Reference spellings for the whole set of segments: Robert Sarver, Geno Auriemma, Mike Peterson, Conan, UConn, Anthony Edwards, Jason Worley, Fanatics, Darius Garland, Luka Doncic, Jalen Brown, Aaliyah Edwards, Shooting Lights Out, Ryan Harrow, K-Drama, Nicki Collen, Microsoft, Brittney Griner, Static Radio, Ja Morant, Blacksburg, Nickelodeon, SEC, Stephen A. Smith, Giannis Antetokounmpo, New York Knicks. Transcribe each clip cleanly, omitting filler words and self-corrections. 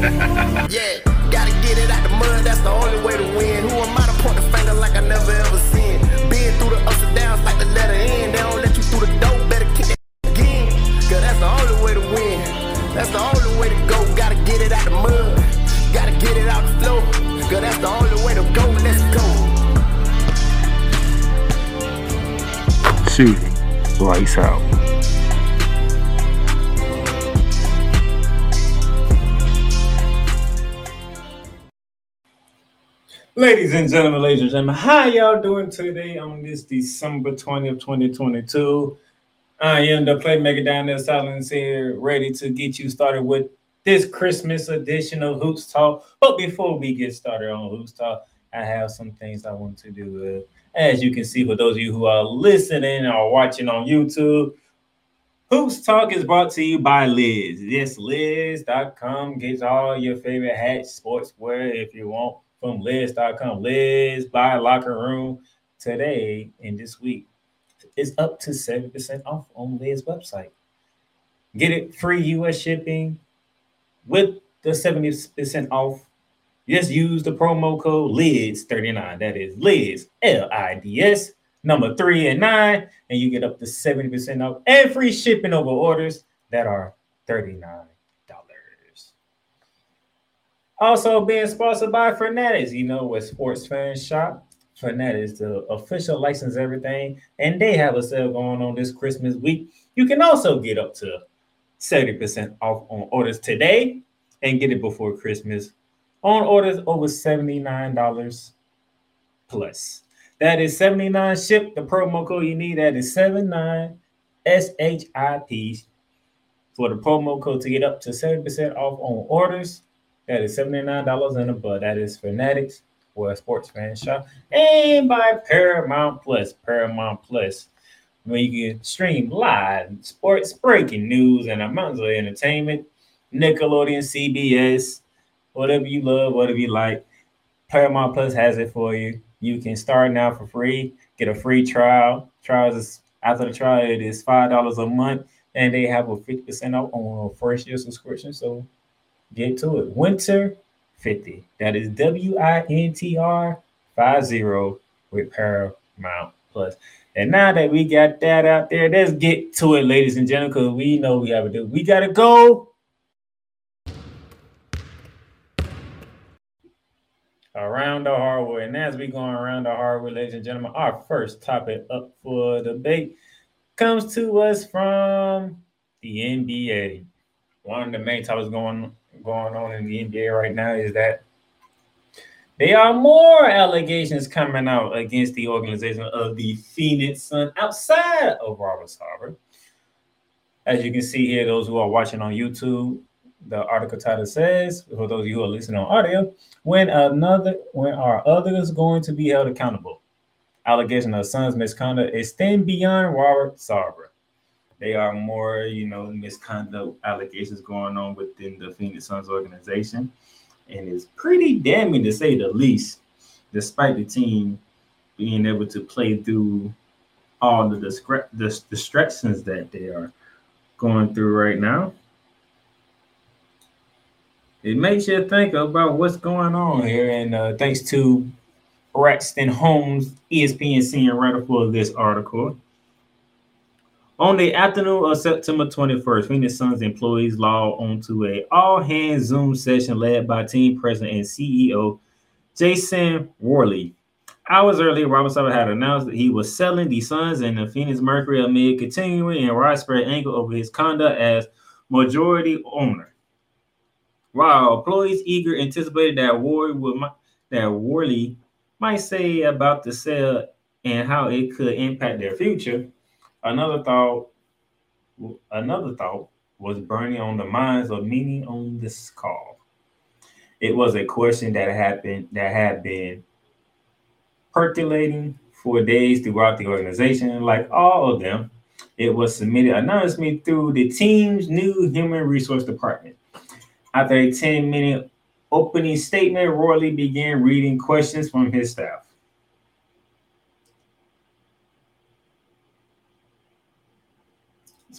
Yeah, gotta get it out the mud, that's the only way to win. Who am I to point the finger like I never ever seen? Being through the ups and downs like the letter N. They don't let you through the door, better kick that again. Cause that's the only way to win. That's the only way to go, gotta get it out the mud. Gotta get it out the flow. Cause that's the only way to go, let's go. Shooting Lights Out. Ladies and gentlemen, how y'all doing today on this December 20th, 2022? I am the Playmaker down there, Silence here, ready to get you started with this Christmas edition of Hoops Talk. But before we get started on Hoops Talk, I have some things I want to do with. As you can see, for those of you who are listening or watching on YouTube, Hoops Talk is brought to you by Lids. Yes, Lids.com gets all your favorite hats, sportswear, if you want, from Lids.com. Lids, buy locker room today and this week. It's up to 7% off on Lids website. Get it free U.S. shipping with the 70% off. Just use the promo code LIDS39. That is Lids, L-I-D-S, number 3 and 9, and you get up to 70% off and free shipping over orders that are $39. Also being sponsored by Fanatics, you know, with sports fan shop. Fanatics, the official license, everything, and they have a sale going on this Christmas week. You can also get up to 70% off on orders today and get it before Christmas on orders over $79 plus. That is 79 SHIP, the promo code you need. That is 79SHIP for the promo code to get up to 70% off on orders. That is $79 and above. That is Fanatics or a sports fan shop. And by Paramount+. Paramount+, where you can stream live sports, breaking news, and amounts of entertainment. Nickelodeon, CBS, whatever you love, whatever you like. Paramount+ has it for you. You can start now for free. Get a free trial. After the trial, it is $5 a month. And they have a 50% off on a first-year subscription. So get to it. Winter 50. That is WINTR50 with Paramount Plus. And now that we got that out there, let's get to it, ladies and gentlemen, because we know we have to do. We gotta go. Around the hardwood. And as we going around the hardwood, ladies and gentlemen, our first topic up for debate comes to us from the NBA. One of the main topics going on in the NBA right now is that there are more allegations coming out against the organization of the Phoenix Suns outside of Robert Sarver. As you can see here, those who are watching on YouTube, the article title says, for those of you who are listening on audio, when are others going to be held accountable? Allegation of Suns misconduct extend beyond Robert Sarver. They are more, misconduct allegations going on within the Phoenix Suns organization. And it's pretty damning, to say the least, despite the team being able to play through all the distractions that they are going through right now. It makes you think about what's going on here. And thanks to Braxton Holmes, ESPN senior writer, for this article. On the afternoon of September 21st, Phoenix Suns employees logged onto an all-hands Zoom session led by team president and CEO Jason Worley. Hours earlier, Robert Sarver had announced that he was selling the Suns and the Phoenix Mercury amid continuing and widespread anger over his conduct as majority owner. While employees eager anticipated that Worley might say about the sale and how it could impact their future, Another thought was burning on the minds of many on this call. It was a question that had been percolating for days throughout the organization. Like all of them, it was submitted anonymously through the team's new human resource department. After a 10-minute opening statement, Worley began reading questions from his staff.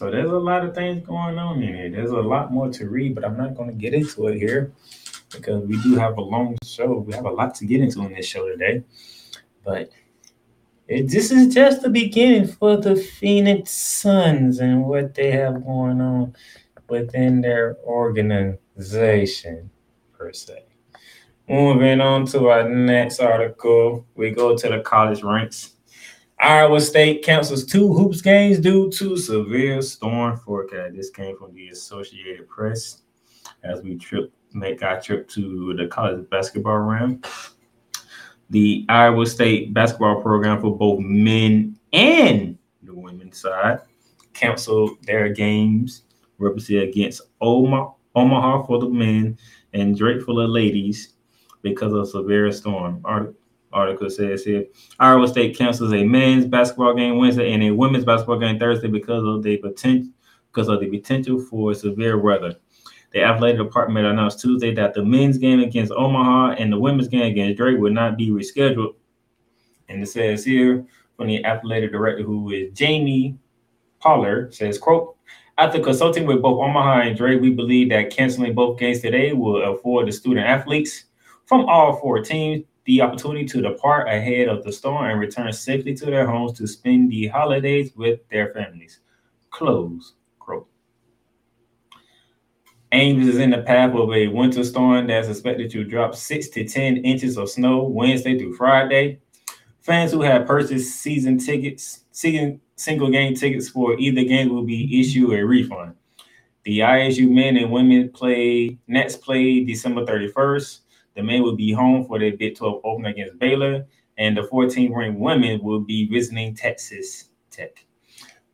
So there's a lot of things going on in here. There's a lot more to read, but I'm not going to get into it here because we do have a long show. We have a lot to get into in this show today. But this is just the beginning for the Phoenix Suns and what they have going on within their organization, per se. Moving on to our next article, we go to the college ranks. Iowa State cancels 2 hoops games due to severe storm forecast. This came from the Associated Press as we make our trip to the college basketball realm. The Iowa State basketball program for both men and the women's side canceled their games, represented against Omaha for the men and Drake for the ladies, because of severe storm. Article says here, Iowa State cancels a men's basketball game Wednesday and a women's basketball game Thursday because of the potential for severe weather. The athletic department announced Tuesday that the men's game against Omaha and the women's game against Drake would not be rescheduled. And it says here from the athletic director, who is Jamie Pollard, says, quote, after consulting with both Omaha and Drake, we believe that canceling both games today will afford the student athletes from all 4 teams the opportunity to depart ahead of the storm and return safely to their homes to spend the holidays with their families. Close quote. Ames is in the path of a winter storm that's expected to drop 6 to 10 inches of snow Wednesday through Friday. Fans who have purchased season tickets, single game tickets for either game will be issued a refund. The ISU men and women play December 31st. The men will be home for their Big 12 opener against Baylor, and the 14-ranked women will be visiting Texas Tech.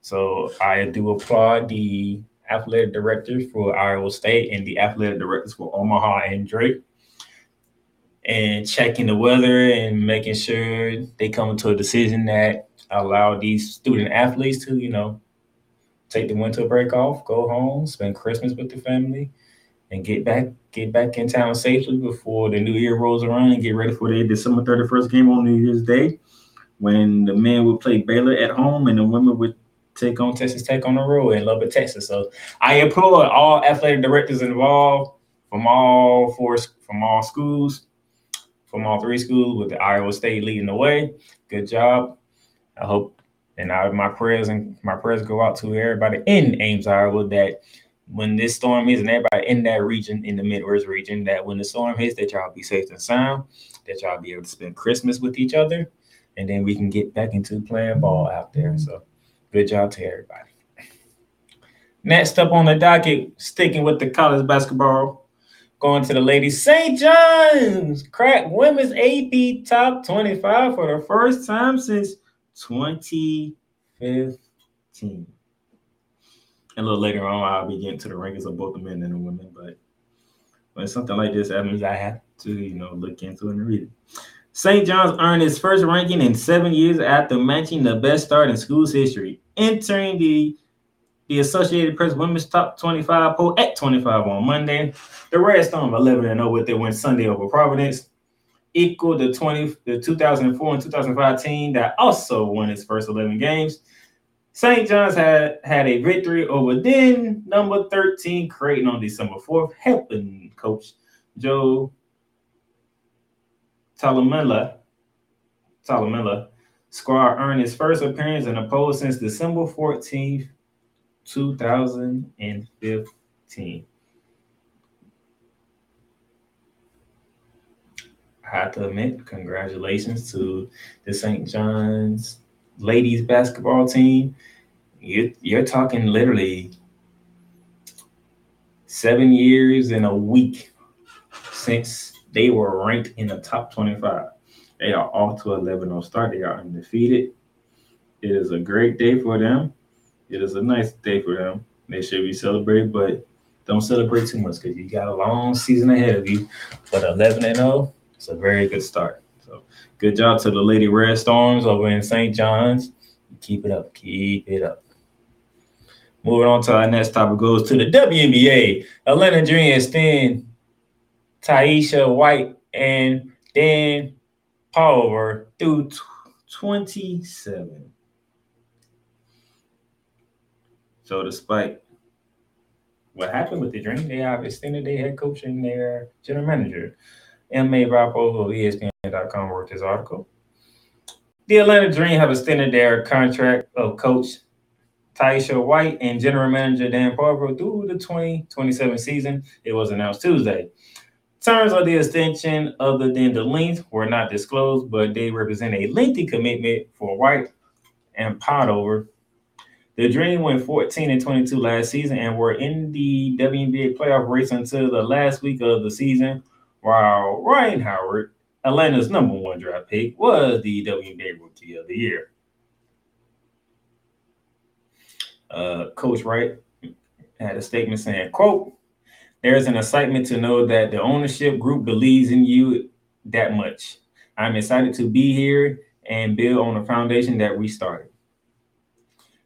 So I do applaud the athletic directors for Iowa State and the athletic directors for Omaha and Drake, and checking the weather and making sure they come to a decision that allow these student athletes to, you know, take the winter break off, go home, spend Christmas with the family, and get back in town safely before the new year rolls around and get ready for their December 31st game on New Year's Day, when the men will play Baylor at home and the women would take on Texas Tech on the road in Lubbock, Texas. So I implore all athletic directors involved from all three schools, with the Iowa State leading the way. Good job. I hope, and my prayers go out to everybody in Ames, Iowa, that when this storm hits, and everybody in that region, in the Midwest region, that when the storm hits, that y'all be safe and sound, that y'all be able to spend Christmas with each other, and then we can get back into playing ball out there. So good job to everybody. Next up on the docket, sticking with the college basketball, going to the ladies. St. John's cracked women's AP top 25 for the first time since 2015. A little later on, I'll be getting to the rankings of both the men and the women. But when something like this happens, I have to, you know, look into it and read it. St. John's earned its first ranking in 7 years after matching the best start in school's history, entering the Associated Press Women's Top 25 poll at 25 on Monday. The Red Storm 11-0 with their win Sunday over Providence, equaled the 2004 and 2005 team that also won its first 11 games. St. John's had a victory over then number 13 Creighton on December 4th, helping coach Joe Talamella squad earned his first appearance in a poll since December 14th, 2015. I have to admit, congratulations to the St. John's ladies basketball team. You're talking literally 7 years and a week since they were ranked in the top 25. They are off to 11-0 start. They are undefeated. It is a great day for them. It is a nice day for them. They should be celebrated, but don't celebrate too much because you got a long season ahead of you. But 11-0, it's a very good start. So good job to the Lady Red Storms over in St. John's. Keep it up. Moving on to our next topic, goes to the WNBA. Atlanta Dream extend Taisha White and Dan Parvo through 27. So despite what happened with the dream, they have extended their head coach and their general manager. M.A. Rappo of ESPN.com wrote this article. The Atlanta Dream have extended their contract of coach Taisha White and general manager Dan Parvo through the 2027 season. It was announced Tuesday. Terms of the extension other than the length were not disclosed, but they represent a lengthy commitment for White and Potover. The Dream went 14-22 last season and were in the WNBA playoff race until the last week of the season, while Ryan Howard, Atlanta's number one draft pick, was the WNBA Rookie of the Year. Coach Wright had a statement saying, quote, "There is an excitement to know that the ownership group believes in you that much. I'm excited to be here and build on the foundation that we started."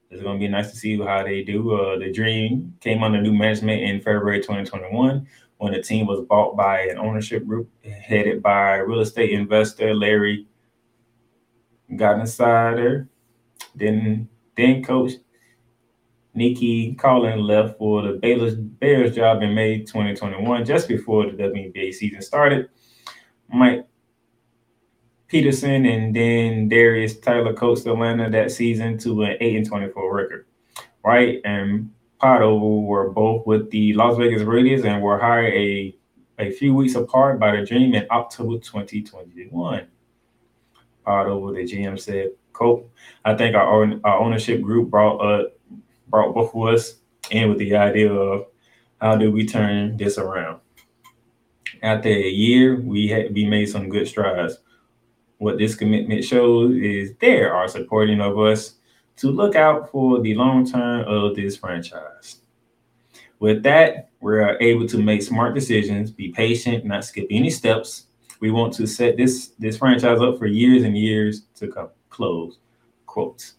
It's going to be nice to see how they do. The Dream came under new management in February 2021 when the team was bought by an ownership group headed by real estate investor Larry Gottensider. Then coach Nicki Collen left for the Baylor Bears job in May 2021, just before the WNBA season started. Mike Peterson and then Darius Tyler coached Atlanta that season to an 8-24 record. Wright and Potover were both with the Las Vegas Raiders and were hired a few weeks apart by the Dream in October 2021. Potover, the GM, said, quote, "I think our ownership group brought both of us in with the idea of how do we turn this around. After a year, we made some good strides. What this commitment shows is they are supporting of us to look out for the long term of this franchise. With that, we are able to make smart decisions, be patient, not skip any steps. We want to set this franchise up for years and years to come." Close quotes.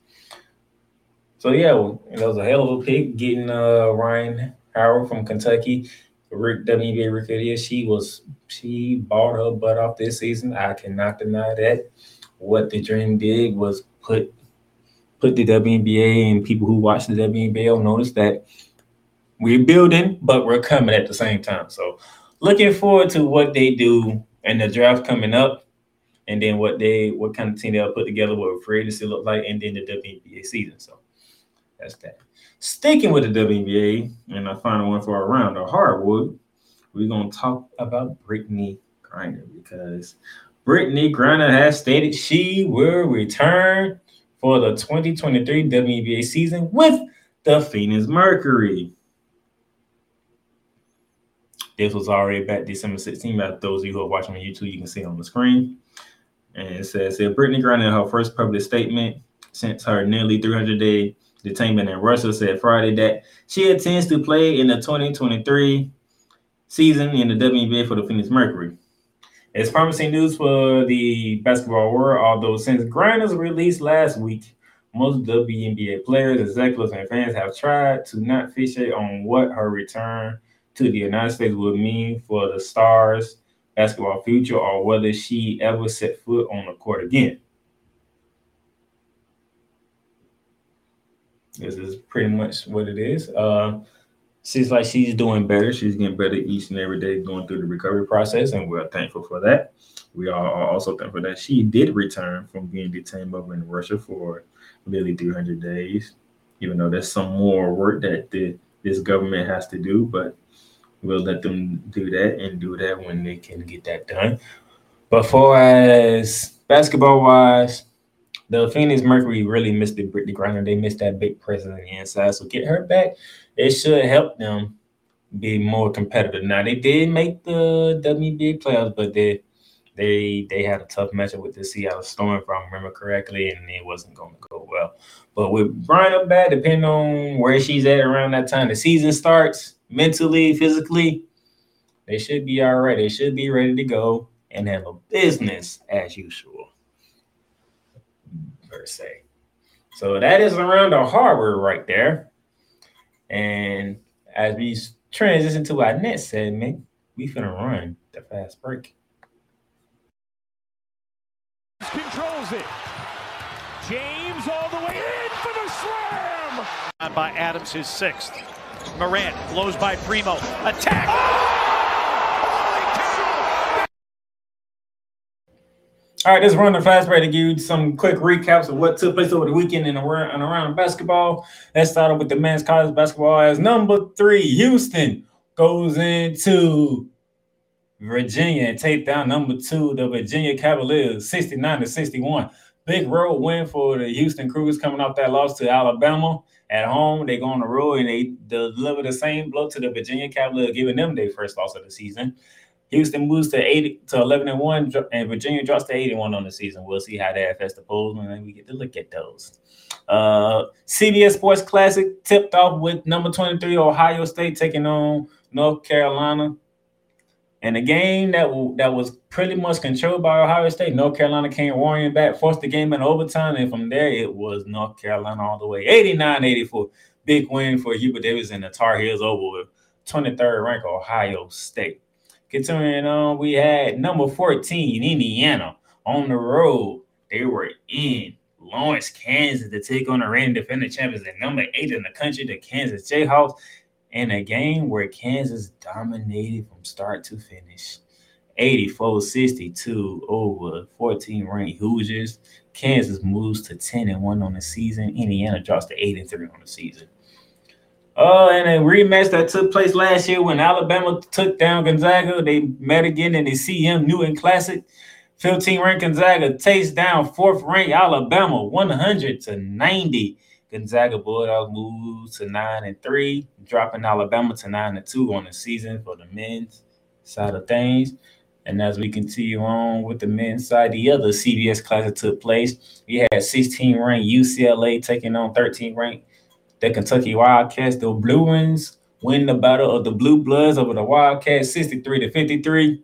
So, yeah, that was a hell of a pick getting Ryan Harrow from Kentucky. WNBA Rookie of the Year. She bought her butt off this season. I cannot deny that. What the Dream did was put the WNBA and people who watch the WNBA will notice that we're building, but we're coming at the same time. So looking forward to what they do and the draft coming up, and then what kind of team they'll put together, what free agency look like, and then the WNBA season. So that's that. Sticking with the WNBA, and our final one for our round of hardwood, we're going to talk about Brittney Griner, because Brittney Griner has stated she will return for the 2023 WNBA season with the Phoenix Mercury. This was already back December 16th. For those of you who are watching on YouTube, you can see it on the screen. And it says that Brittney Griner, in her first public statement since her nearly 300-day detainment in Russia, said Friday that she intends to play in the 2023 season in the WNBA for the Phoenix Mercury. It's promising news for the basketball world, although since Griner's release last week, most WNBA players, executives, and fans have tried to not fixate on what her return to the United States would mean for the Stars' basketball future or whether she ever set foot on the court again. This is pretty much what it is. Seems like she's doing better. She's getting better each and every day going through the recovery process, and we're thankful for that. We are also thankful that she did return from being detained over in Russia for nearly 300 days, even though there's some more work that this government has to do, but we'll let them do that and do that when they can get that done. But for as basketball-wise, the Phoenix Mercury really missed the Brittney Griner. They missed that big presence on the inside. So get her back. It should help them be more competitive. Now, they did make the WNBA playoffs, but they had a tough matchup with the Seattle Storm, if I remember correctly, and it wasn't going to go well. But with Griner back, depending on where she's at around that time the season starts, mentally, physically, they should be all right. They should be ready to go and handle business as usual. Per se. So that is around the hardware right there. And as we transition to our next segment, we finna run the fast break. Controls it. James all the way in for the slam! By Adams, his sixth. Morant blows by Primo. Attack! Oh! All right, this is Running the Fast Break to give you some quick recaps of what took place over the weekend and around basketball. Let's start off with the men's college basketball as number 3, Houston, goes into Virginia and take down number 2, the Virginia Cavaliers, 69-61. Big road win for the Houston Cougars coming off that loss to Alabama at home. They go on the road and they deliver the same blow to the Virginia Cavaliers, giving them their first loss of the season. Houston moves to 11-1, and Virginia drops to 8-1 on the season. We'll see how they affect the polls when we get to look at those. CBS Sports Classic tipped off with number 23 Ohio State taking on North Carolina. And a game that was pretty much controlled by Ohio State. North Carolina came roaring back, forced the game in overtime, and from there it was North Carolina all the way. 89-84, big win for Hubert Davis and the Tar Heels over with 23rd-ranked Ohio State. Continuing on, we had number 14, Indiana, on the road. They were in Lawrence, Kansas, to take on the reigning defending champions and number 8 in the country, the Kansas Jayhawks. In a game where Kansas dominated from start to finish, 84-62 over 14-ranked Hoosiers. Kansas moves to 10-1 on the season. Indiana drops to 8-3 on the season. And a rematch that took place last year when Alabama took down Gonzaga. They met again in the CM Newton Classic. 15-ranked Gonzaga takes down 4th-ranked Alabama, 100-90. Gonzaga Bulldogs moves to 9-3, dropping Alabama to 9-2 on the season for the men's side of things. And as we continue on with the men's side, the other CBS Classic took place. We had 16-ranked UCLA taking on 13-ranked the Kentucky Wildcats. The Blue Ones win the battle of the Blue Bloods over the Wildcats, 63-53.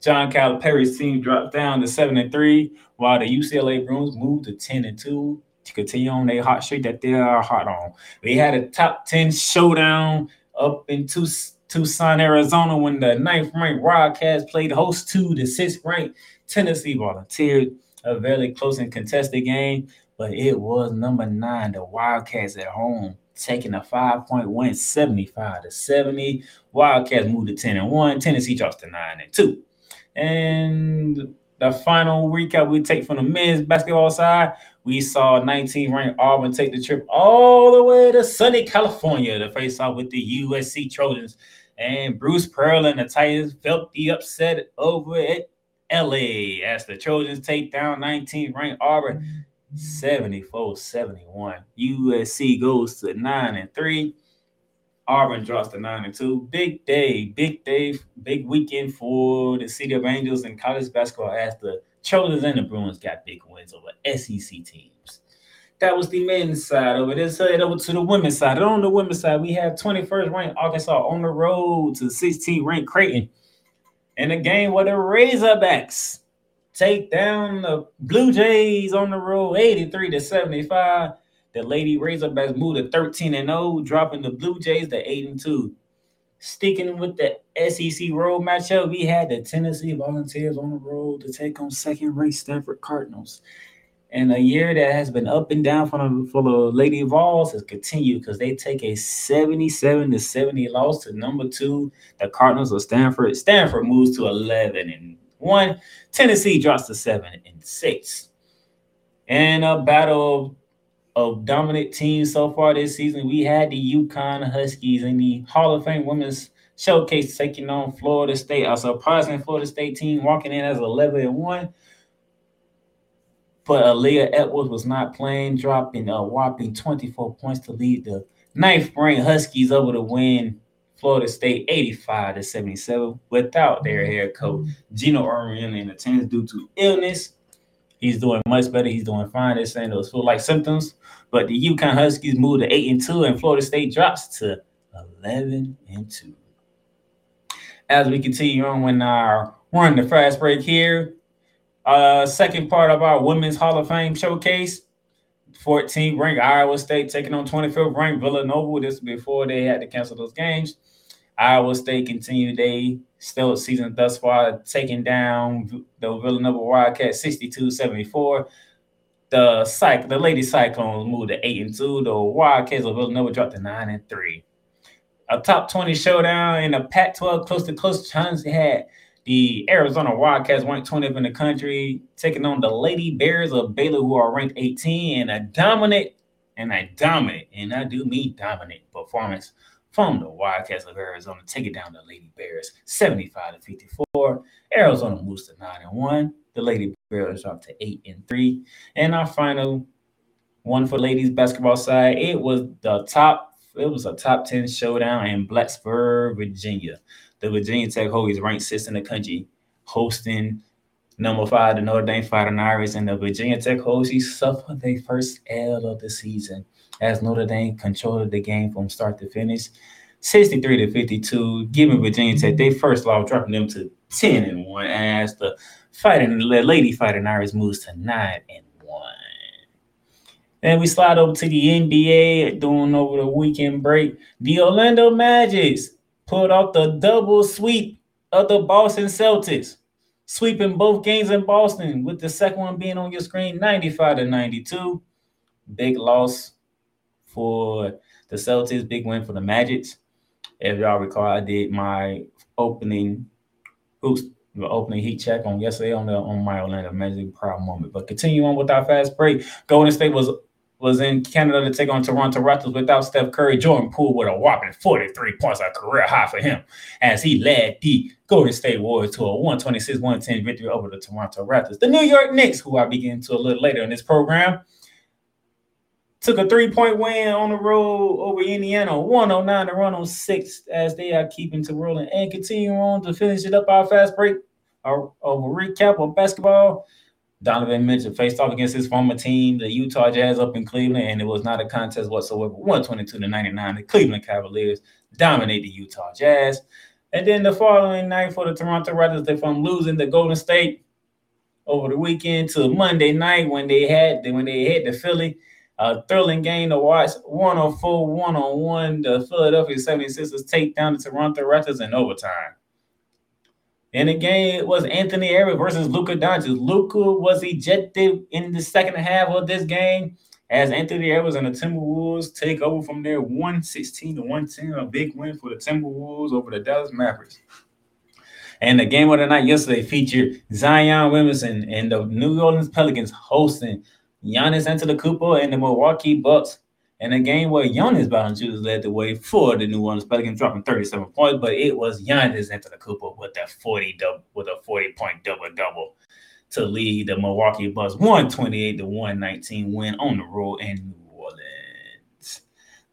John Calipari's team dropped down to 7-3, while the UCLA Bruins moved to 10-2. To continue on their hot streak that they are hot on. They had a top 10 showdown up in Tucson, Arizona, when the 9th-ranked Wildcats played host to the 6th-ranked Tennessee Volunteers. A very close and contested game, but it was number 9, the Wildcats at home, taking a 5-point win, 75-70. Wildcats moved to 10-1. Tennessee drops to 9-2. And the final recap we take from the men's basketball side, we saw 19-ranked Auburn take the trip all the way to sunny California to face off with the USC Trojans. And Bruce Pearl and the Titans felt the upset over at LA as the Trojans take down 19-ranked Auburn, 74-71. USC goes to 9-3. Auburn drops to 9-2. Big day, big weekend for the City of Angels in college basketball as the Trojans and the Bruins got big wins over SEC teams. That was the men's side over this. Head over to the women's side. And on the women's side, we have 21st-ranked Arkansas on the road to 16th-ranked Creighton in a game where the Razorbacks take down the Blue Jays on the road, 83-75. The Lady Razorbacks moved to 13-0, dropping the Blue Jays to 8-2. Sticking with the SEC road matchup, we had the Tennessee Volunteers on the road to take on second-ranked Stanford Cardinals. And a year that has been up and down for the Lady Vols has continued because they take a 77-70 loss to number 2, the Cardinals of Stanford. Stanford moves to 11-1. Tennessee drops to 7-6. And a battle of dominant teams so far this season, we had the UConn Huskies in the Hall of Fame Women's Showcase taking on Florida State. A surprising Florida State team walking in as 11-1. But Aaliyah Edwards was not playing, dropping a whopping 24 points to lead the 9th-ranked Huskies over to win Florida State 85-77 without their head coach Geno Auriemma in attendance due to illness. He's doing much better. He's doing fine. They're saying those feel like symptoms. But the UConn Huskies move to 8-2, and Florida State drops to 11-2. As we continue on with our Run the Fast Break here, second part of our Women's Hall of Fame Showcase, 14th-ranked Iowa State taking on 25th-ranked Villanova. This before they had to cancel those games. Iowa State continued their still season thus far, taking down the Villanova Wildcats 62-74. The Lady Cyclones moved to 8-2. The Wildcats of Villanova dropped to 9-3. A top 20 showdown in the Pac-12 close-to-close challenge had the Arizona Wildcats ranked 20th in the country, taking on the Lady Bears of Baylor, who are ranked 18, and a dominant performance from the Wildcats of Arizona, taking down the Lady Bears 75-54. Arizona moves to 9-1. The Lady Bears dropped to 8-3. And our final one for ladies basketball side, it was a top 10 showdown in Blacksburg, Virginia. The Virginia Tech Hokies ranked 6th in the country, hosting number 5, the Notre Dame Fighting Irish, and the Virginia Tech Hokies suffered their first L of the season as Notre Dame controlled the game from start to finish, 63-52, giving Virginia Tech their first loss, dropping them to 10-1 as the Lady Fighting Irish moves to 9-1. Then we slide over to the NBA during over the weekend break. The Orlando Magic pulled off the double sweep of the Boston Celtics, sweeping both games in Boston, with the second one being on your screen, 95-92. Big loss for the Celtics, big win for the Magic. If y'all recall, I did my opening heat check on yesterday on my Orlando Magic proud moment. But continue on with our fast break. Golden State was in Canada to take on Toronto Raptors without Steph Curry. Jordan Poole with a whopping 43 points, a career high for him, as he led the Golden State Warriors to a 126-110 victory over the Toronto Raptors. The New York Knicks, who I'll be getting to a little later in this program, took a 3-point win on the road over Indiana, 109-106, as they are keeping to rolling. And continue on to finish it up our fast break, our recap of basketball. Donovan Mitchell faced off against his former team, the Utah Jazz, up in Cleveland, and it was not a contest whatsoever. 122-99, the Cleveland Cavaliers dominated the Utah Jazz. And then the following night for the Toronto Raptors, they from losing to Golden State over the weekend to Monday night when they had the Philly. A thrilling game to watch, 104-101. The Philadelphia 76ers take down the Toronto Raptors in overtime. In the game, it was Anthony Edwards versus Luka Doncic. Luka was ejected in the second half of this game as Anthony Edwards and the Timberwolves take over from there, 116-110, a big win for the Timberwolves over the Dallas Mavericks. And the game of the night yesterday featured Zion Williamson and the New Orleans Pelicans hosting Giannis Antetokounmpo and the Milwaukee Bucks, in a game where Giannis Valanciunas led the way for the New Orleans Pelicans, dropping 37 points, but it was Giannis Antetokounmpo with a 40-point double-double to lead the Milwaukee Bucks 128-119 win on the road in New Orleans.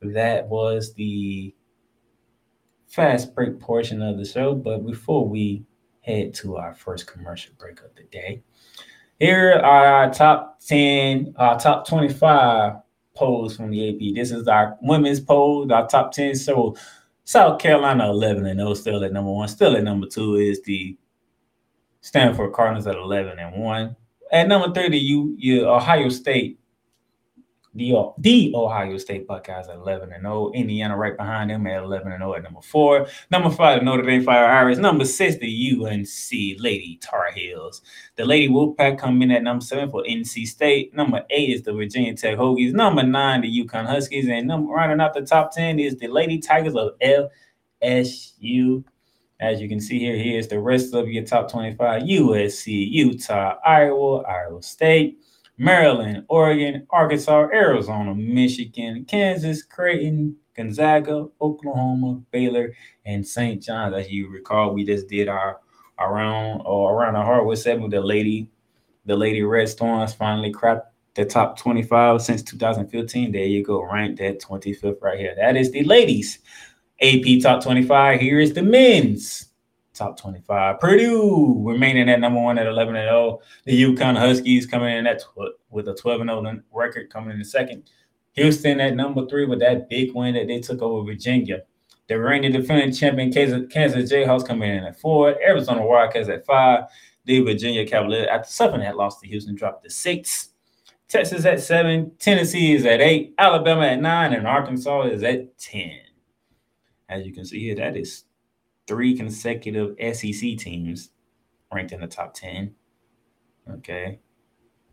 That was the fast break portion of the show, but before we head to our first commercial break of the day, here are our top 10, our top 25 polls from the AP. This is our women's poll, our top 10. So South Carolina 11-0, still at number 1. Still at number 2 is the Stanford Cardinals at 11-1. At number 3, the Ohio State Buckeyes at 11-0. Indiana right behind them at 11-0 at number 4. Number 5, the Notre Dame Fighting Irish. Number 6, the UNC Lady Tar Heels. The Lady Wolfpack come in at number 7 for NC State. Number 8 is the Virginia Tech Hokies. Number 9, the UConn Huskies. And rounding out the top 10 is the Lady Tigers of LSU. As you can see here, here's the rest of your top 25. USC, Utah, Iowa, Iowa State, Maryland, Oregon, Arkansas, Arizona, Michigan, Kansas, Creighton, Gonzaga, Oklahoma, Baylor, and St. John's. As you recall, we just did our around the hardwood segment. The Lady Red Storms finally cracked the top 25 since 2015. There you go, ranked at 25th right here. That is the ladies' AP top 25. Here is the men's top 25. Purdue remaining at number 1 at 11-0. The UConn Huskies coming in at with a 12-0 record, coming in second. Houston at number 3 with that big win that they took over Virginia. The reigning defending champion Kansas Jayhawks coming in at 4. Arizona Wildcats at 5. The Virginia Cavaliers, after suffering that loss to Houston, dropped to 6. Texas at 7. Tennessee is at 8. Alabama at 9. And Arkansas is at 10. As you can see here, that is 3 consecutive SEC teams ranked in the top 10. Okay.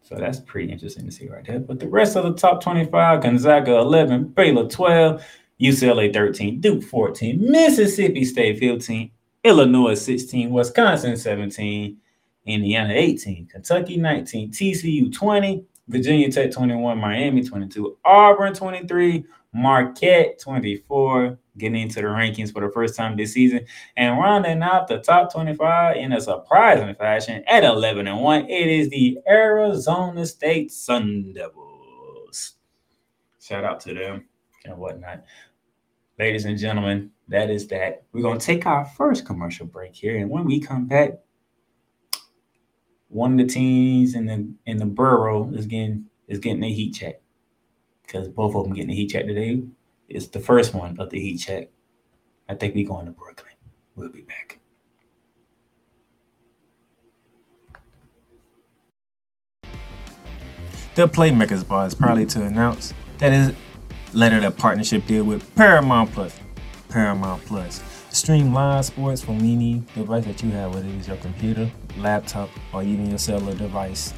So that's pretty interesting to see right there. But the rest of the top 25, Gonzaga 11, Baylor 12, UCLA 13, Duke 14, Mississippi State 15, Illinois 16, Wisconsin 17, Indiana 18, Kentucky 19, TCU 20, Virginia Tech 21, Miami 22, Auburn 23, Marquette 24, getting into the rankings for the first time this season, and rounding out the top 25 in a surprising fashion at 11-1. It is the Arizona State Sun Devils. Shout out to them and whatnot. Ladies and gentlemen, that is that. We're going to take our first commercial break here, and when we come back, one of the teams in the borough is getting a heat check, because both of them getting a heat check today. It's the first one of the heat check. I think we're going to Brooklyn. We'll be back. The Playmakers Bar is proudly to announce that it lettered a partnership deal with Paramount+. Paramount+. Stream live sports from any device that you have, whether it's your computer, laptop, or even your cellular device.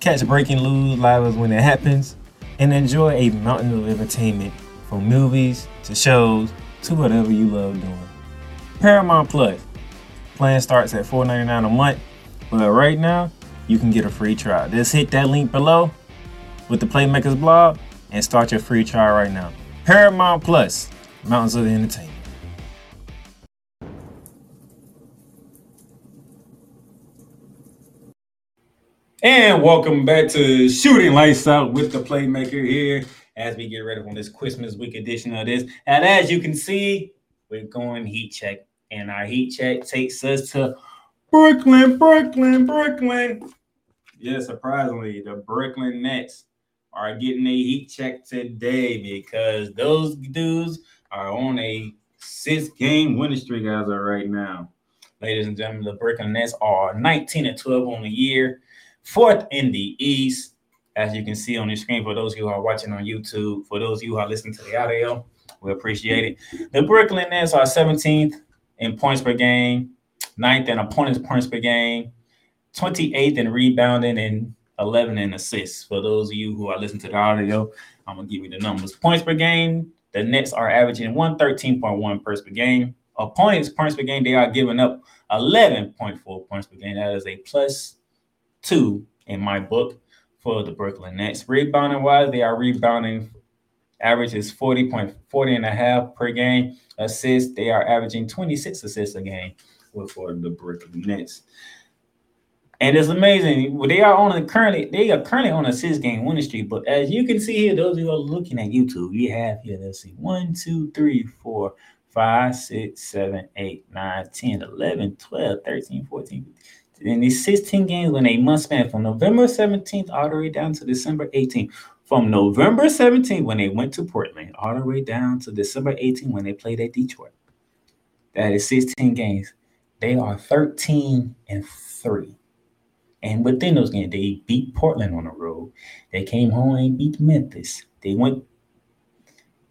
Catch breaking news live as when it happens, and enjoy a mountain of entertainment from movies to shows to whatever you love doing. Paramount Plus. Plan starts at $4.99 a month, but right now you can get a free trial. Just hit that link below with the Playmakers blog and start your free trial right now. Paramount Plus, mountains of entertainment. And welcome back to Shooting Lights Out with the Playmaker here as we get ready for this Christmas week edition of this. And as you can see, we're going heat check. And our heat check takes us to Brooklyn. Yeah, surprisingly, the Brooklyn Nets are getting a heat check today because those dudes are on a 6-game winning streak as of right now. Ladies and gentlemen, the Brooklyn Nets are 19-12 on the year. 4th in the East, as you can see on the screen for those who are watching on YouTube. For those of you who are listening to the audio, we appreciate it. The Brooklyn Nets are 17th in points per game, 9th in opponents' points per game, 28th in rebounding, and 11th in assists. For those of you who are listening to the audio, I'm going to give you the numbers. Points per game, the Nets are averaging 113.1 points per game. Opponents' points per game, they are giving up 11.4 points per game. That is a plus 2 in my book for the Brooklyn Nets. Rebounding wise, they are rebounding. Average is 40 and a half per game. Assists, they are averaging 26 assists a game for the Brooklyn Nets. And it's amazing. They are currently on a 6-game winning streak. But as you can see here, those who are looking at YouTube, we have here, let's see, 1, 2, 3, 4, 5, 6, 7, 8, 9, 10, 11, 12, 13, 14, 15. In these 16 games when a month span from November 17th all the way down to December 18th. From November 17th when they went to Portland all the way down to December 18th when they played at Detroit. That is 16 games. They are 13-3. And within those games, they beat Portland on the road. They came home and beat Memphis. They went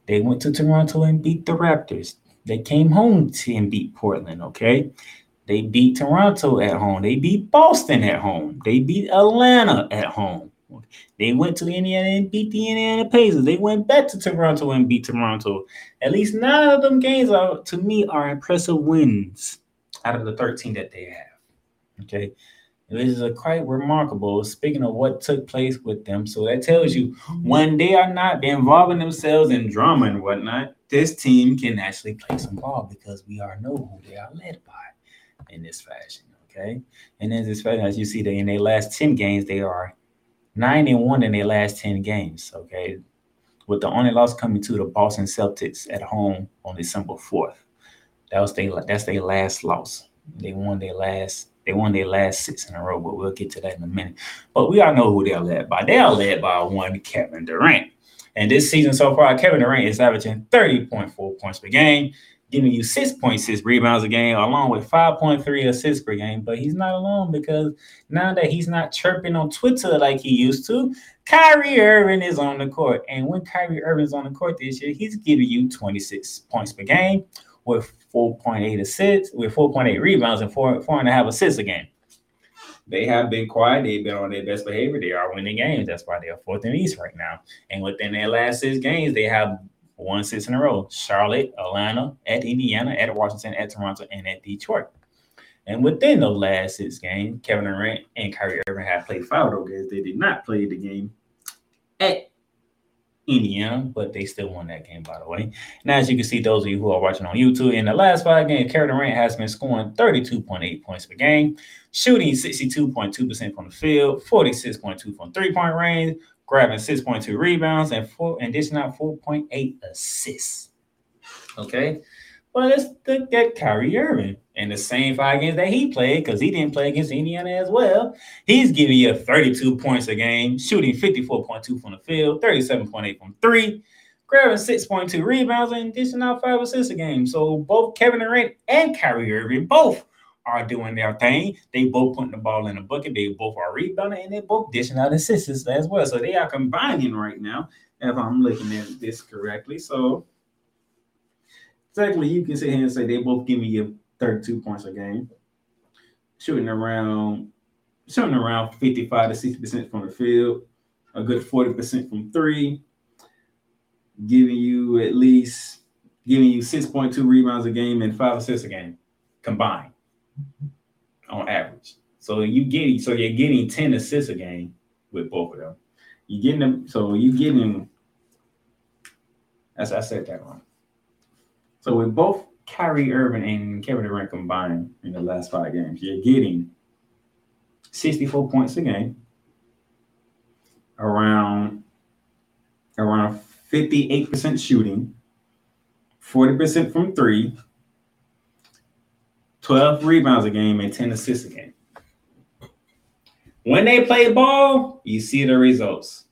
to Toronto and beat the Raptors. They came home and beat Portland, okay? They beat Toronto at home. They beat Boston at home. They beat Atlanta at home. They went to Indiana and beat the Indiana Pacers. They went back to Toronto and beat Toronto. At least 9 of them games, are, to me, are impressive wins out of the 13 that they have. Okay? This is quite remarkable, speaking of what took place with them. So that tells you when they are not involving themselves in drama and whatnot, this team can actually play some ball because we all know who they are led by. In this fashion, okay? And in this fashion, as you see, in their last 10 games, they are 9-1 in their last 10 games, okay? With the only loss coming to the Boston Celtics at home on December 4th. That's their last loss. They won their last 6 in a row, but we'll get to that in a minute. But we all know who they are led by. They are led by one Kevin Durant. And this season so far, Kevin Durant is averaging 30.4 points per game, giving you 6.6 rebounds a game along with 5.3 assists per game. But he's not alone because now that he's not chirping on Twitter like he used to, Kyrie Irving is on the court. And when Kyrie Irving's on the court this year, he's giving you 26 points per game with 4.8 rebounds and 4.5 assists a game. They have been quiet. They've been on their best behavior. They are winning games. That's why they are fourth in the East right now. And within their last six games, they have won six in a row. Charlotte, Atlanta, at Indiana, at Washington, at Toronto, and at Detroit. And within the last six games, Kevin Durant and Kyrie Irving have played five of those games. They did not play the game at Indiana, but they still won that game, by the way. Now, as you can see, those of you who are watching on YouTube, in the last five games, Kevin Durant has been scoring 32.8 points per game, shooting 62.2% from the field, 46.2% from three-point range, grabbing 6.2 rebounds, and dishing out 4.8 assists. Okay? Well, let's look at Kyrie Irving. In the same five games that he played, because he didn't play against Indiana as well, he's giving you 32 points a game, shooting 54.2 from the field, 37.8 from three, grabbing 6.2 rebounds, and dishing out 5 assists a game. So both Kevin Durant and Kyrie Irving both are doing their thing. They both putting the ball in the bucket. They both are rebounding, and they both dishing out assists as well. So they are combining right now, if I'm looking at this correctly. So technically, you can sit here and say they both give me a 32 points a game, shooting around 55 to 60% from the field, a good 40% from three, giving you 6.2 rebounds a game and 5 assists a game combined on average. So you're getting 10 assists a game with both of them. So with both Kyrie Irving and Kevin Durant combined in the last five games, you're getting 64 points a game, around 58% shooting, 40% from three, 12 rebounds a game, and 10 assists a game. When they play ball, you see the results.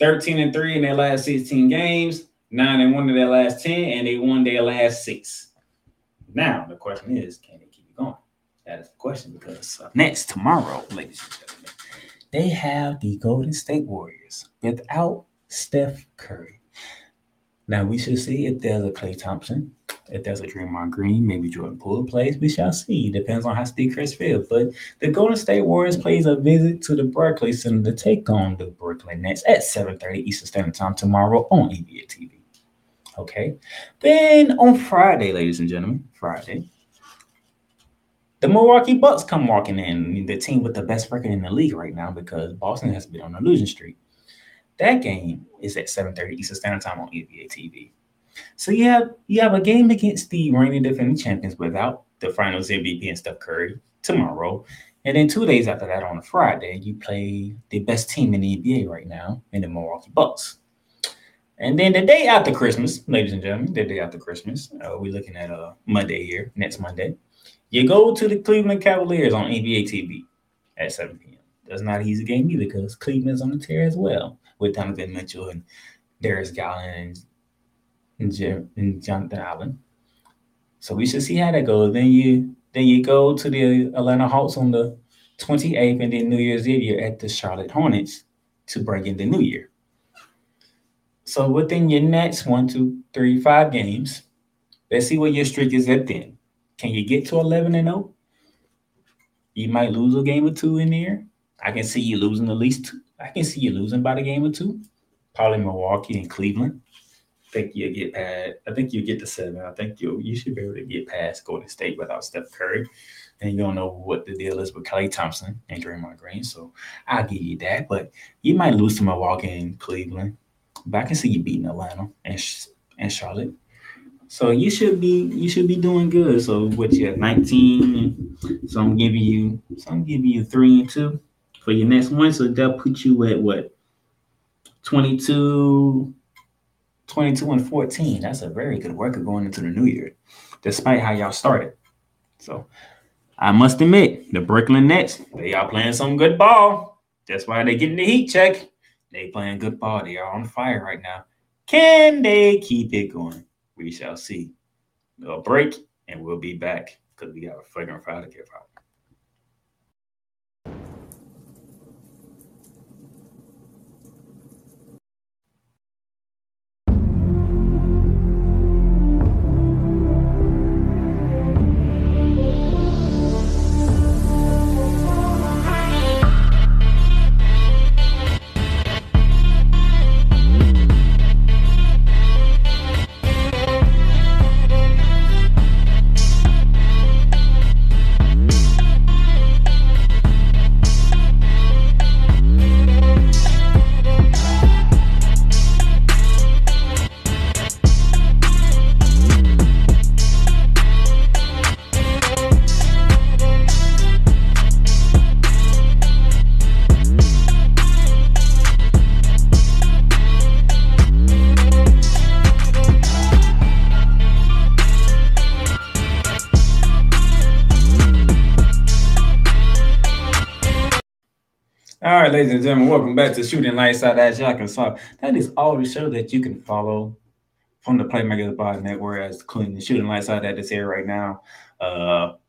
13-3 in their last 16 games. 9-1 in their last 10, and they won their last 6. Now, the question is, can they keep it going? That is the question, because next, tomorrow, ladies and gentlemen, they have the Golden State Warriors without Steph Curry. Now, we should see if there's a Klay Thompson, if there's a Draymond Green, maybe Jordan Poole plays. We shall see. Depends on how Steve Kerr feels. But the Golden State Warriors plays a visit to the Barclays Center to take on the Brooklyn Nets at 7:30 Eastern Standard Time tomorrow on NBA TV. Okay, then on Friday, ladies and gentlemen, the Milwaukee Bucks come walking in, the team with the best record in the league right now because Boston has been on a losing streak. That game is at 7:30 Eastern Standard Time on NBA TV. So you have a game against the reigning defending champions without the Finals MVP and Steph Curry tomorrow. And then 2 days after that on a Friday, you play the best team in the NBA right now in the Milwaukee Bucks. And then the day after Christmas, ladies and gentlemen, we're looking at Monday here, next Monday. You go to the Cleveland Cavaliers on NBA TV at 7 p.m. That's not an easy game either because Cleveland's on the tear as well with Donovan Mitchell and Darius Garland and Jonathan Allen. So we should see how that goes. Then you go to the Atlanta Hawks on the 28th, and then New Year's Eve you're at the Charlotte Hornets to bring in the new year. So within your next 5 games, let's see what your streak is at then. Can you get to 11-0? You might lose a game or two in there. I can see you losing at least two. I can see you losing by the game or two. Probably Milwaukee and Cleveland. I think you'll get to 7. I think you should be able to get past Golden State without Steph Curry. And you don't know what the deal is with Klay Thompson and Draymond Green. So I'll give you that. But you might lose to Milwaukee and Cleveland. But I can see you beating Atlanta and Charlotte, so you should be doing good. So with your 19, so I'm giving you 3-2 for your next one. So that puts you at what 22-14. That's a very good record going into the new year, despite how y'all started. So I must admit, the Brooklyn Nets, they are playing some good ball. That's why they getting the heat check. They playing good ball. They are on fire right now. Can they keep it going? We shall see. We'll break, and we'll be back because we got a fragrant file to give out. All right, ladies and gentlemen, welcome back to Shooting Lights Out. As y'all can see, that is all the show that you can follow from the Playmaker Pod Network. As including the Shooting Lights Out that is here right now.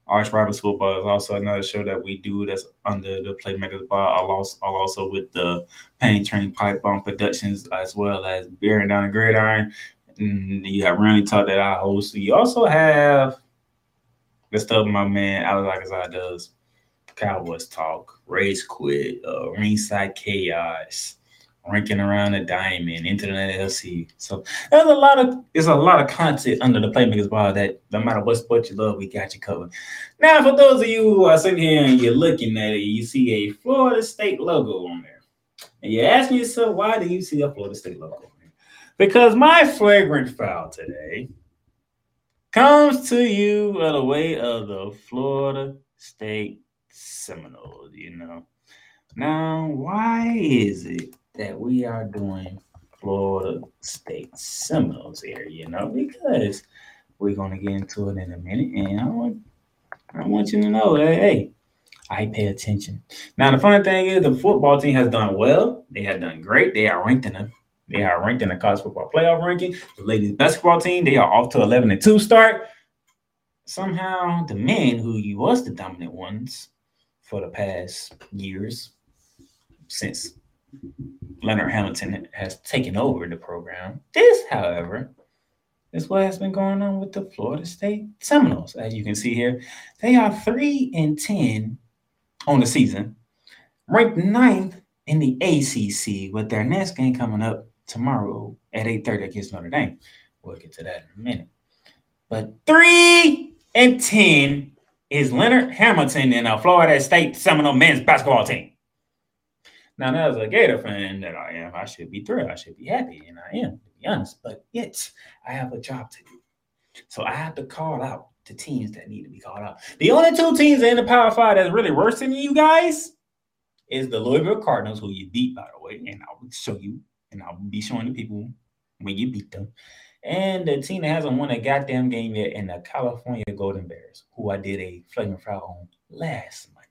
Arch Rivals Football is also another show that we do that's under the Playmaker Pod. Also with the Pain Train Pipe Bomb Productions, as well as Bearing Down the Gridiron. And you have Randy Talk that I host. You also have the stuff my man Alexander does. Cowboys Talk, Race Quit, Ringside Chaos, Ranking Around the Diamond, Internet LC. So there's a lot of content under the Playmakers Bar that no matter what sport you love, we got you covered. Now, for those of you who are sitting here and you're looking at it, you see a Florida State logo on there. And you're asking yourself, why do you see a Florida State logo on there? Because my flagrant foul today comes to you by the way of the Florida State Seminoles, you know. Now, why is it that we are doing Florida State Seminoles here? You know, because we're gonna get into it in a minute, and I want you to know, hey, I pay attention. Now, the funny thing is, the football team has done well. They have done great. They are ranked in them. They are ranked in the college football playoff ranking. The ladies basketball team, they are off to 11-2 start. Somehow, the men who was the dominant ones for the past years, since Leonard Hamilton has taken over the program. This, however, is what has been going on with the Florida State Seminoles. As you can see here, they are 3-10 on the season, ranked 9th in the ACC, with their next game coming up tomorrow at 8:30 against Notre Dame. We'll get to that in a minute. But 3-10 is Leonard Hamilton and a Florida State Seminole men's basketball team. Now, as a Gator fan that I am, I should be thrilled. I should be happy, and I am, to be honest. But yet, I have a job to do. So I have to call out the teams that need to be called out. The only two teams in the Power 5 that's really worse than you guys is the Louisville Cardinals, who you beat, by the way, and I will show you, and I'll be showing the people when you beat them. And the team that hasn't won a goddamn game yet in the California Golden Bears, who I did a flagrant foul on last Monday.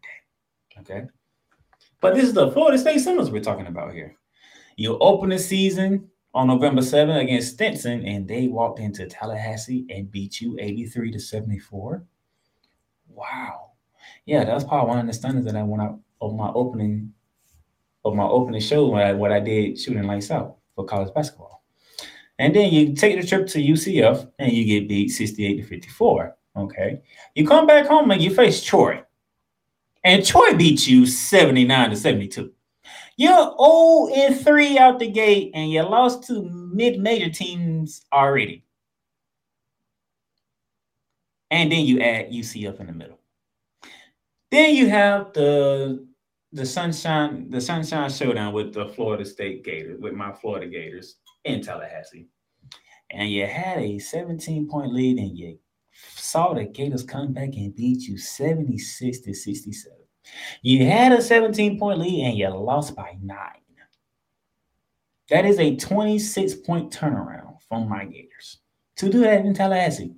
Okay? But this is the Florida State Seminoles we're talking about here. You open the season on November 7th against Stinson, and they walked into Tallahassee and beat you 83-74. Wow. Yeah, that's probably one of the stunners that I went out of my opening show when I did Shooting Lights Out for college basketball. And then you take the trip to UCF, and you get beat 68-54, okay? You come back home, and you face Troy. And Troy beats you 79-72. You're 0-3 out the gate, and you lost to mid-major teams already. And then you add UCF in the middle. Then you have the Sunshine Showdown with the Florida State Gators, with my Florida Gators in Tallahassee. And you had a 17-point lead, and you saw the Gators come back and beat you 76-67. You had a 17-point lead, and you lost by 9. That is a 26-point turnaround from my Gators to do that in Tallahassee.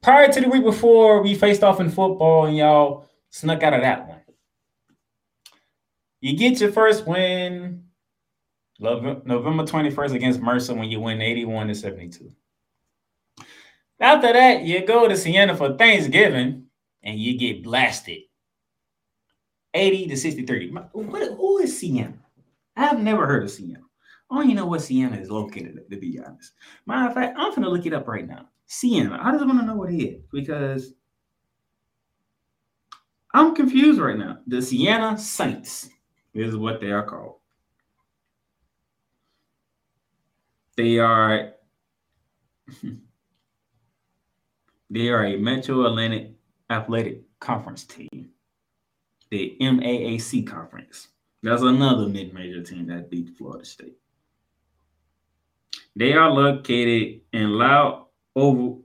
Prior to the week before, we faced off in football, and y'all snuck out of that one. You get your first win November 21st against Mercer when you win 81-72. After that, you go to Siena for Thanksgiving, and you get blasted 80-63. Who is Siena? I've never heard of Siena. I don't even know where Siena is located, to be honest. Matter of fact, I'm going to look it up right now. Siena. I just want to know what it is, because I'm confused right now. The Siena Saints is what they are called. They are a Metro Atlantic Athletic Conference team, the MAAC Conference. That's another mid-major team that beat Florida State. They are located in Lauderville,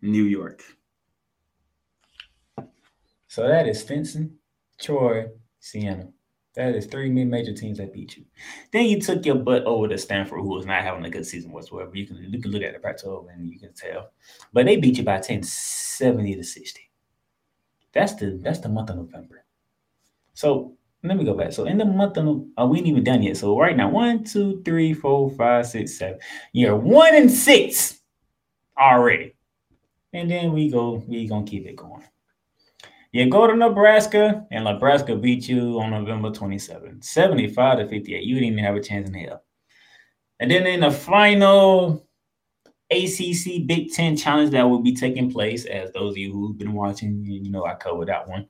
New York. So that is Stinson, Troy, Siena. That is 3 mid-major teams that beat you. Then you took your butt over to Stanford, who was not having a good season whatsoever. You can look at the plateau and you can tell. But they beat you by 10, 70-60. That's the month of November. So let me go back. So in the month of we ain't even done yet. So right now, 1, 2, 3, 4, 5, 6, 7. You're 1 and 6 already. And then we gonna keep it going. You go to Nebraska, and Nebraska beat you on November 27th, 75-58. You didn't even have a chance in hell. And then in the final ACC Big Ten Challenge that will be taking place, as those of you who've been watching, you know I covered that one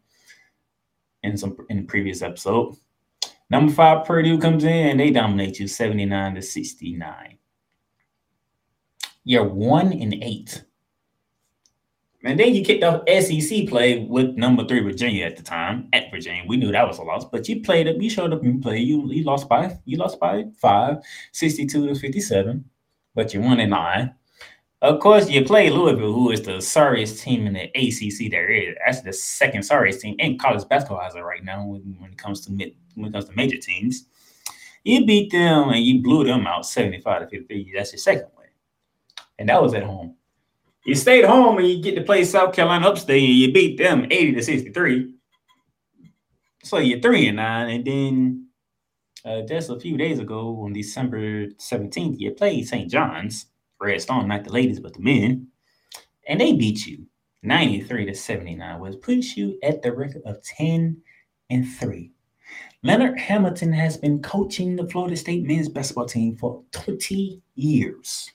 in the previous episode. Number 5, Purdue comes in, and they dominate you 79-69. You're 1 and 8. And then you kicked off SEC play with number 3 Virginia at the time. At Virginia, we knew that was a loss, but you played up. You showed up and played. You lost by 5, 62-57, but you won in 9. Of course, you played Louisville, who is the sorriest team in the ACC there is. That's the second sorriest team in college basketball as of right now when it comes to major teams. You beat them and you blew them out 75-53. That's your second win, and that was at home. You stayed home and you get to play South Carolina Upstate and you beat them 80-63. So you're 3 and 9. And then just a few days ago on December 17th, you played St. John's Red Storm, not the ladies, but the men. And they beat you 93-79, which puts you at the record of 10 and 3. Leonard Hamilton has been coaching the Florida State men's basketball team for 20 years.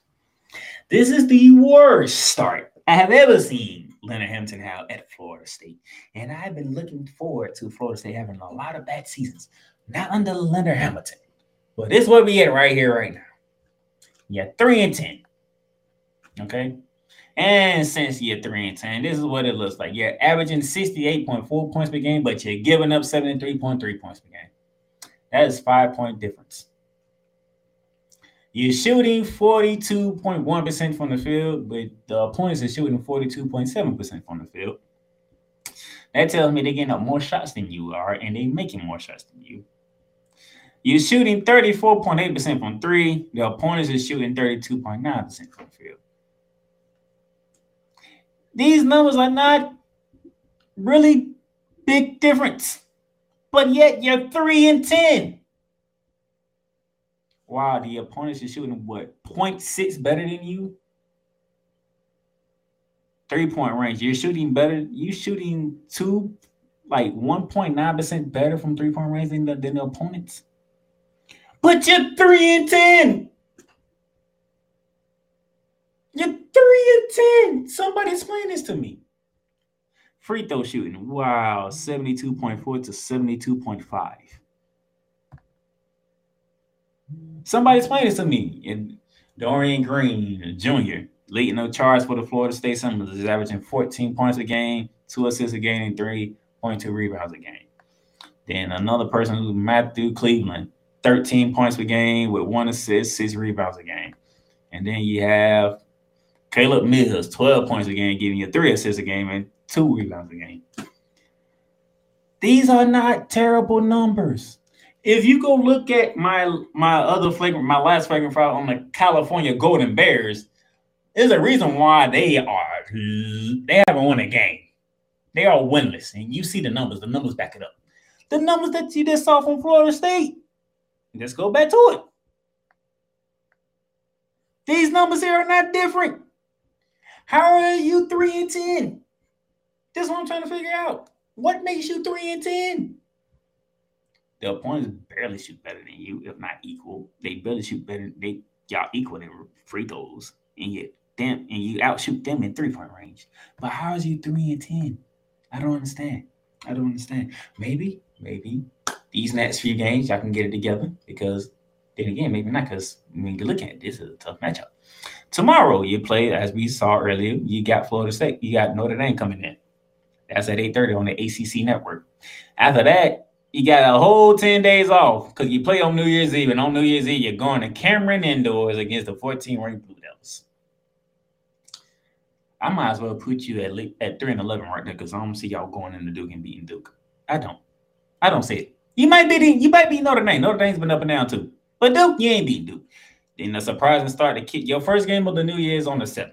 This is the worst start I have ever seen Leonard Hamilton have at Florida State. And I've been looking forward to Florida State having a lot of bad seasons. Not under Leonard Hamilton. But this is what we get right here, right now. You're 3 and 10. Okay? And since you're 3 and 10, this is what it looks like. You're averaging 68.4 points per game, but you're giving up 73.3 points per game. That is 5-point difference. You're shooting 42.1% from the field, but the opponents are shooting 42.7% from the field. That tells me they're getting up more shots than you are, and they're making more shots than you. You're shooting 34.8% from 3. The opponents are shooting 32.9% from the field. These numbers are not really big difference, but yet you're 3 and 10. Wow, the opponents are shooting, what, 0.6 better than you? 3-point range. You're shooting better. You're shooting 1.9% better from 3-point range than the opponents. But you're 3 and 10. You're 3 and 10. Somebody explain this to me. Free throw shooting. Wow, 72.4 to 72.5. Somebody explain this to me. And Dorian Green Jr., leading the charge for the Florida State Seminoles, is averaging 14 points a game, 2 assists a game, and 3.2 rebounds a game. Then another person who's Matthew Cleveland, 13 points a game with 1 assist, 6 rebounds a game. And then you have Caleb Mills, 12 points a game, giving you 3 assists a game and 2 rebounds a game. These are not terrible numbers. If you go look at my last flagrant foul on the California Golden Bears, there's a reason why they haven't won a game. They are winless, and you see the numbers back it up. The numbers that you just saw from Florida State, let's go back to it. These numbers here are not different. How are you 3 and 10? That's what I'm trying to figure out. What makes you 3 and 10? The opponents barely shoot better than you, if not equal. They barely shoot better. Y'all equal in free throws, and you outshoot them in 3-point range. But how is you 3 and 10? I don't understand. Maybe these next few games y'all can get it together. Because then again, maybe not. Because when you look at it, this is a tough matchup. Tomorrow you play, as we saw earlier. You got Florida State. You got Notre Dame coming in. That's at 8:30 on the ACC network. After that, you got a whole 10 days off because you play on New Year's Eve, and on New Year's Eve, you're going to Cameron Indoors against the 14-ranked Blue Devils. I might as well put you at 3 and 11 right there because I don't see y'all going into Duke and beating Duke. I don't see it. You might beat Notre Dame. Notre Dame's been up and down too, but Duke, you ain't beat Duke. Then the surprising start to kick your first game of the New Year's on the 7th,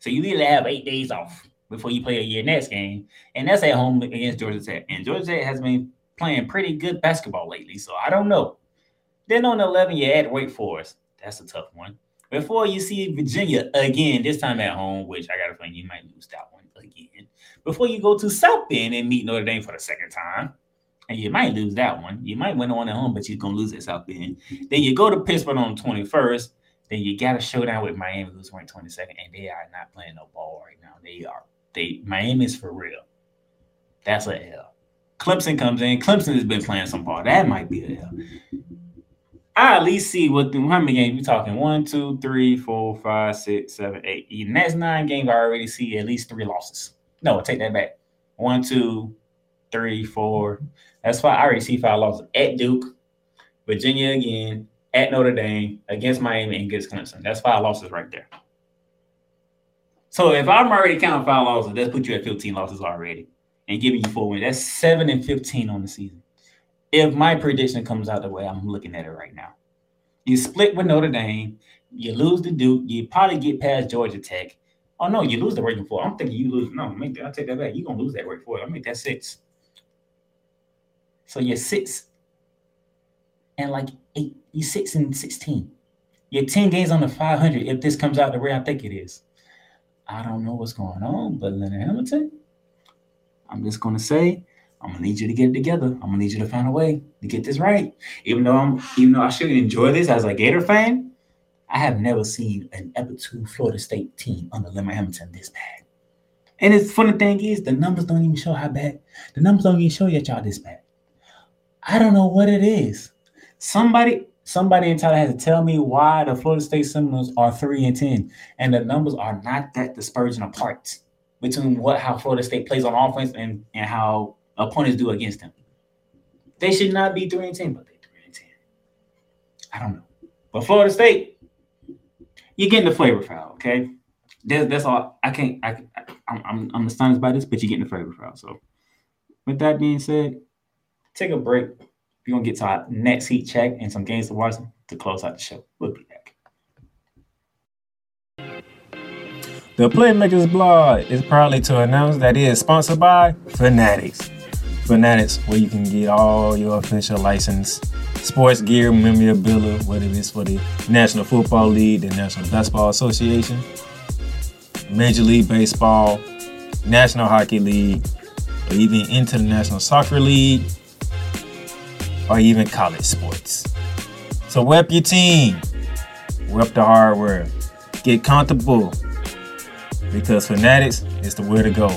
so you need to have 8 days off. before you play your next game, and that's at home against Georgia Tech. And Georgia Tech has been playing pretty good basketball lately, so I don't know. Then on the 11th, you're at Wake Forest. That's a tough one. Before you see Virginia again, this time at home, which I got a feeling you might lose that one again. Before you go to South Bend and meet Notre Dame for the second time, and you might lose that one. You might win on at home, but you're going to lose at South Bend. Then you go to Pittsburgh on the 21st. Then you got a showdown with Miami, who's ranked 22nd, and they are not playing no ball right now. Miami's for real. That's an L. Clemson comes in. Clemson has been playing some ball. That might be an L. I at least see what how many games we're talking. 1, 2, 3, 4, 5, 6, 7, 8. In the next 9 games, I already see at least 3 losses. No, take that back. 1, 2, 3, 4. That's why I already see 5 losses. At Duke, Virginia again, at Notre Dame, against Miami, and against Clemson. That's 5 losses right there. So if I'm already counting 5 losses, that's put you at 15 losses already and giving you 4 wins. That's 7-15 on the season. If my prediction comes out the way I'm looking at it right now, you split with Notre Dame, you lose to Duke, you probably get past Georgia Tech. Oh, no, you lose the Wake Forest. I'm thinking you lose. No, I'll take that back. You're going to lose that Wake Forest. I'll make that 6. So you're 6 and 8. You're 6-16. You're 10 games on the 500 if this comes out the way I think it is. I don't know what's going on, but Leonard Hamilton, I'm just going to say, I'm gonna need you to get it together. I'm gonna need you to find a way to get this right. Even though I should enjoy this as a Gator fan, I have never seen an Ever-2 Florida State team under Leonard Hamilton this bad. And the funny thing is, the numbers don't even show how bad. The numbers don't even show yet y'all this bad. I don't know what it is. Somebody in Tyler has to tell me why the Florida State Seminoles are 3-10, and the numbers are not that disparaging apart between how Florida State plays on offense and how opponents do against them. They should not be 3-10, but they're 3-10. I don't know. But Florida State, you're getting the flavor foul, okay? That's all. I'm astonished by this, but you're getting the flavor foul. So with that being said, take a break. You're going to get to our next heat check and some games to watch to close out the show. We'll be back. The Playmakers blog is proudly to announce that it is sponsored by Fanatics. Fanatics, where you can get all your official license, sports gear, memorabilia, whether it's for the National Football League, the National Basketball Association, Major League Baseball, National Hockey League, or even International Soccer League, or even college sports. So rep your team, rep the hardware, get comfortable, because Fanatics is the way to go,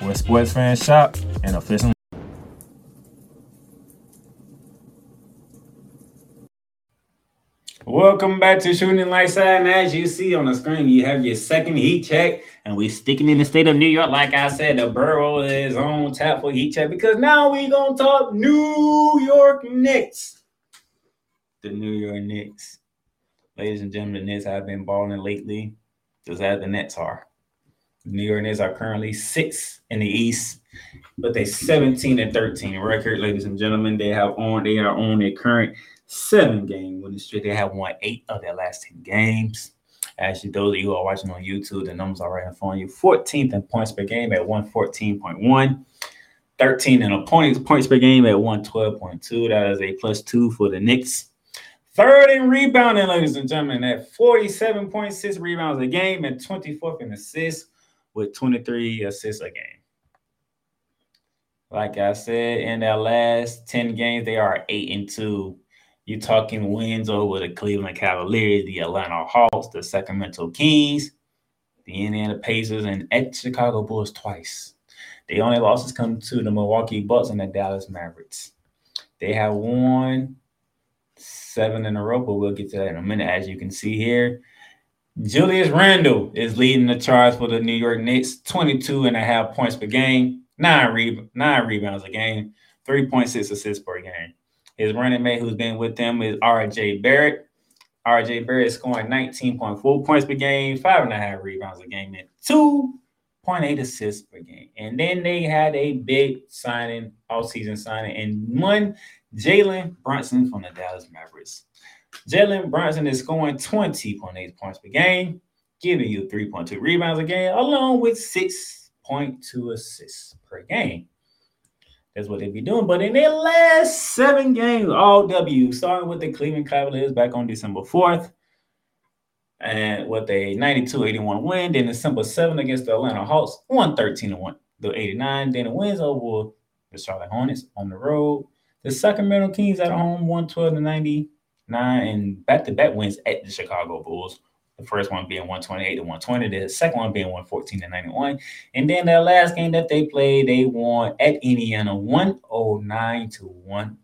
where sports fans shop and official. Welcome back to Shooting Lights Out, and as you see on the screen, you have your second heat check, and we're sticking in the state of New York. Like I said, the borough is on tap for heat check, because now we're going to talk New York Knicks. The New York Knicks. Ladies and gentlemen, the Knicks have been balling lately, just as the Nets are. The New York Knicks are currently 6th in the East, but they're 17-13 record. Ladies and gentlemen, they are on their current 7-game winning streak. They have won 8 of their last 10 games. Actually, those of you who are watching on YouTube, the numbers are right in front of you. 14th in points per game at 114.1. 13th in opponents' points per game at 112.2. That is a +2 for the Knicks. 3rd in rebounding, ladies and gentlemen, at 47.6 rebounds a game, and 24th in assists with 23 assists a game. Like I said, in their last 10 games, they are 8-2. You're talking wins over the Cleveland Cavaliers, the Atlanta Hawks, the Sacramento Kings, the Indiana Pacers, and at Chicago Bulls twice. They only losses come to the Milwaukee Bucks and the Dallas Mavericks. They have won 7 in a row, but we'll get to that in a minute. As you can see here, Julius Randle is leading the charge for the New York Knicks, 22.5 points per game, 9 rebounds a game, 3.6 assists per game. His running mate who's been with them is R.J. Barrett. R.J. Barrett is scoring 19.4 points per game, 5.5 rebounds a game, and 2.8 assists per game. And then they had a big signing, offseason signing, and one Jalen Brunson from the Dallas Mavericks. Jalen Brunson is scoring 20.8 points per game, giving you 3.2 rebounds a game, along with 6 1.2 assists per game. That's what they be doing. But in their last 7 games, all W, starting with the Cleveland Cavaliers back on December 4th. And with a 92-81 win, then December 7th against the Atlanta Hawks, 113-1, the 89. Then it wins over the Charlotte Hornets on the road. The Sacramento Kings at home, 112-99, and back-to-back wins at the Chicago Bulls. The first one being 128-120, the second one being 114-91. And then that last game that they played, they won at Indiana 109-106.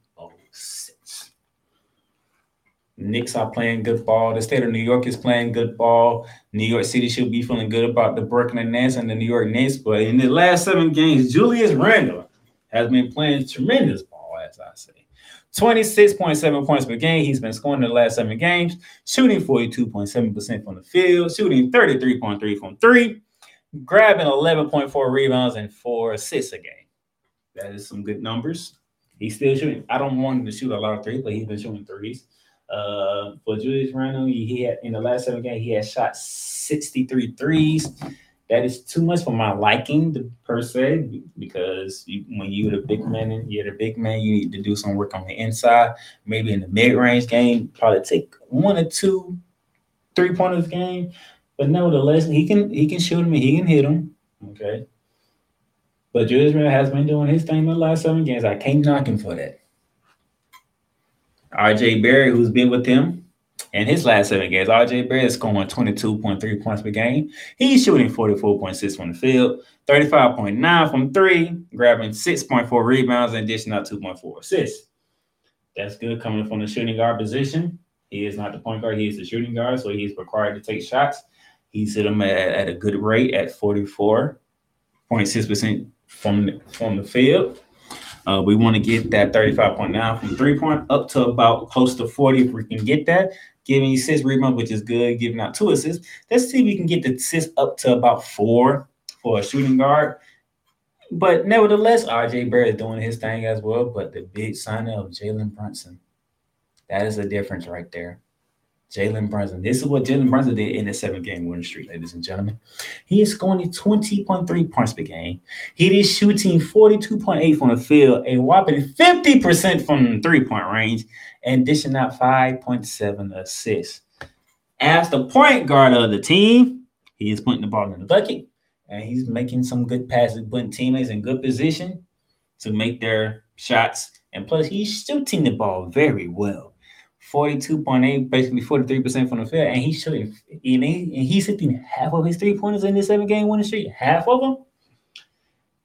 Knicks are playing good ball. The state of New York is playing good ball. New York City should be feeling good about the Brooklyn Nets and the New York Knicks. But in the last 7 games, Julius Randle has been playing tremendous ball, as I say. 26.7 points per game. He's been scoring in the last 7 games, shooting 42.7% from the field, shooting 33.3 from three, grabbing 11.4 rebounds and 4 assists a game. That is some good numbers. He's still shooting. I don't want him to shoot a lot of threes, but he's been shooting threes. For Julius Randle, he had in the last 7 games, he had shot 63 threes. That is too much for my liking, per se, because when you're the big man, you need to do some work on the inside. Maybe in the mid-range game, probably take 1 or 2 three-pointers game. But nevertheless, he can shoot them and he can hit them. Okay. But Julius Randle has been doing his thing in the last 7 games. I can't knock him for that. R.J. Barrett, who's been with him. In his last 7 games, R.J. Barrett is scoring 22.3 points per game. He's shooting 44.6 from the field, 35.9 from three, grabbing 6.4 rebounds and dishing out 2.4 assists. That's good coming from the shooting guard position. He is not the point guard. He is the shooting guard, so he's required to take shots. He's hit them at a good rate at 44.6% from the field. We want to get that 35.9 from three-point up to about close to 40 if we can get that. Giving you 6 rebounds, which is good, giving out 2 assists. Let's see if we can get the assists up to about 4 for a shooting guard. But nevertheless, R.J. Barrett is doing his thing as well. But the big signing of Jalen Brunson, that is a difference right there. Jalen Brunson. This is what Jalen Brunson did in the 7-game winning streak, ladies and gentlemen. He is scoring 20.3 points per game. He is shooting 42.8 from the field, a whopping 50% from the three-point range, and dishing out 5.7 assists. As the point guard of the team, he is putting the ball in the bucket, and he's making some good passes, putting teammates in good position to make their shots. And plus, he's shooting the ball very well. 42.8, basically 43% from the field, and he's shooting. And he's hitting half of his three-pointers in this 7-game winning streak. Half of them.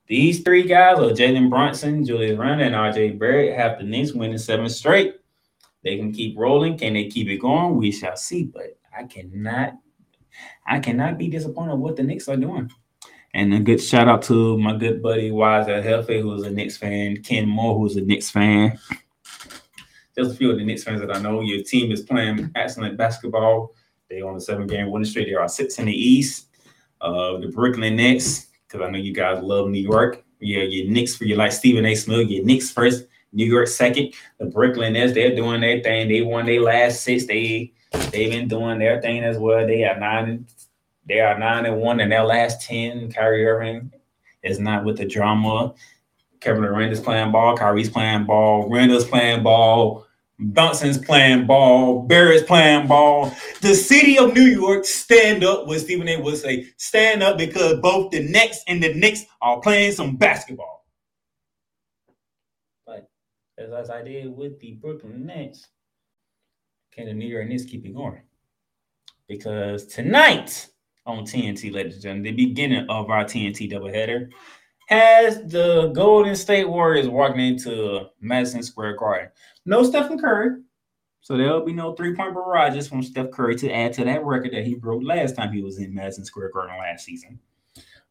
These 3 guys are Jalen Brunson, Julius Randle, and R.J. Barrett. Have the Knicks winning 7 straight. They can keep rolling. Can they keep it going? We shall see. But I cannot be disappointed with what the Knicks are doing. And a good shout out to my good buddy Wise El Jefe, who's a Knicks fan. Ken Moore, who's a Knicks fan. There's a few of the Knicks fans that I know. Your team is playing excellent basketball. They're on a 7-game winning streak. They are 6 in the East. The Brooklyn Nets, because I know you guys love New York. Yeah, your Knicks for you like Stephen A. Smith. Your Knicks first, New York second. The Brooklyn Nets, they're doing their thing. They won their last 6. They've been doing their thing as well. They are 9-1 in their last 10. Kyrie Irving is not with the drama. Kevin Durant is playing ball. Kyrie's playing ball. Randall's playing ball. Brunson's playing ball. Barrett's playing ball. The city of New York, stand up, what Stephen A would say. Stand up, because both the Nets and the Knicks are playing some basketball. But as I did with the Brooklyn Nets, can the New York Knicks keep it going? Because tonight on TNT, ladies and gentlemen, the beginning of our TNT doubleheader, as the Golden State Warriors walking into Madison Square Garden. No Stephen Curry, so there'll be no three-point barrages from Steph Curry to add to that record that he broke last time he was in Madison Square Garden last season.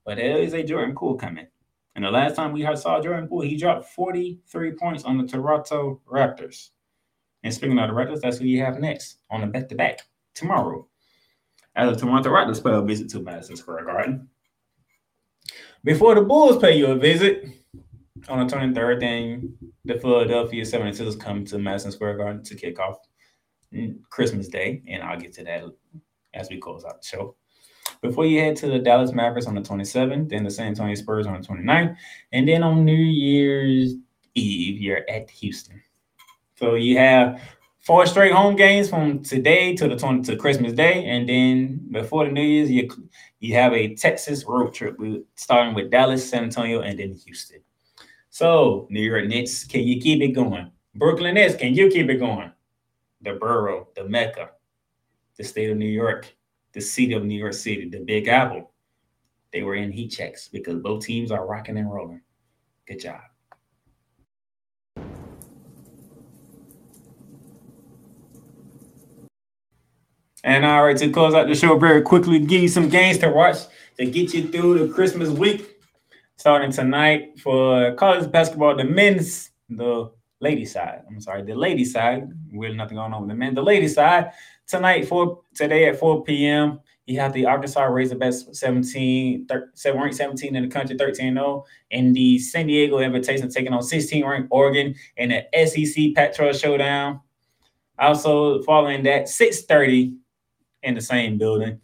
But there is a Jordan Poole coming. And the last time we saw Jordan Poole, he dropped 43 points on the Toronto Raptors. And speaking of the Raptors, that's who you have next on the back-to-back tomorrow, as the Toronto Raptors pay a visit to Madison Square Garden. Before the Bulls pay you a visit on the 23rd, then the Philadelphia 76ers come to Madison Square Garden to kick off Christmas Day, and I'll get to that as we close out the show. before you head to the Dallas Mavericks on the 27th, then the San Antonio Spurs on the 29th, and then on New Year's Eve, you're at Houston. So you have four straight home games from today to Christmas Day, and then before the New Year's, you have a Texas road trip, starting with Dallas, San Antonio, and then Houston. So, New York Knicks, can you keep it going? Brooklyn Nets, can you keep it going? The borough, the Mecca, the state of New York, the city of New York City, the Big Apple. They were in heat checks because both teams are rocking and rolling. Good job. And all right, to close out the show very quickly, give you some games to watch to get you through the Christmas week. Starting tonight for college basketball, the ladies' side. Really nothing going on with the men. The ladies' side, today at 4 p.m., you have the Arkansas Razorbacks 17th ranked 17 in the country, 13-0, and the San Diego Invitational taking on 16th-ranked Oregon in the SEC Pac-12 showdown. Also, following that, 6:30 in the same building,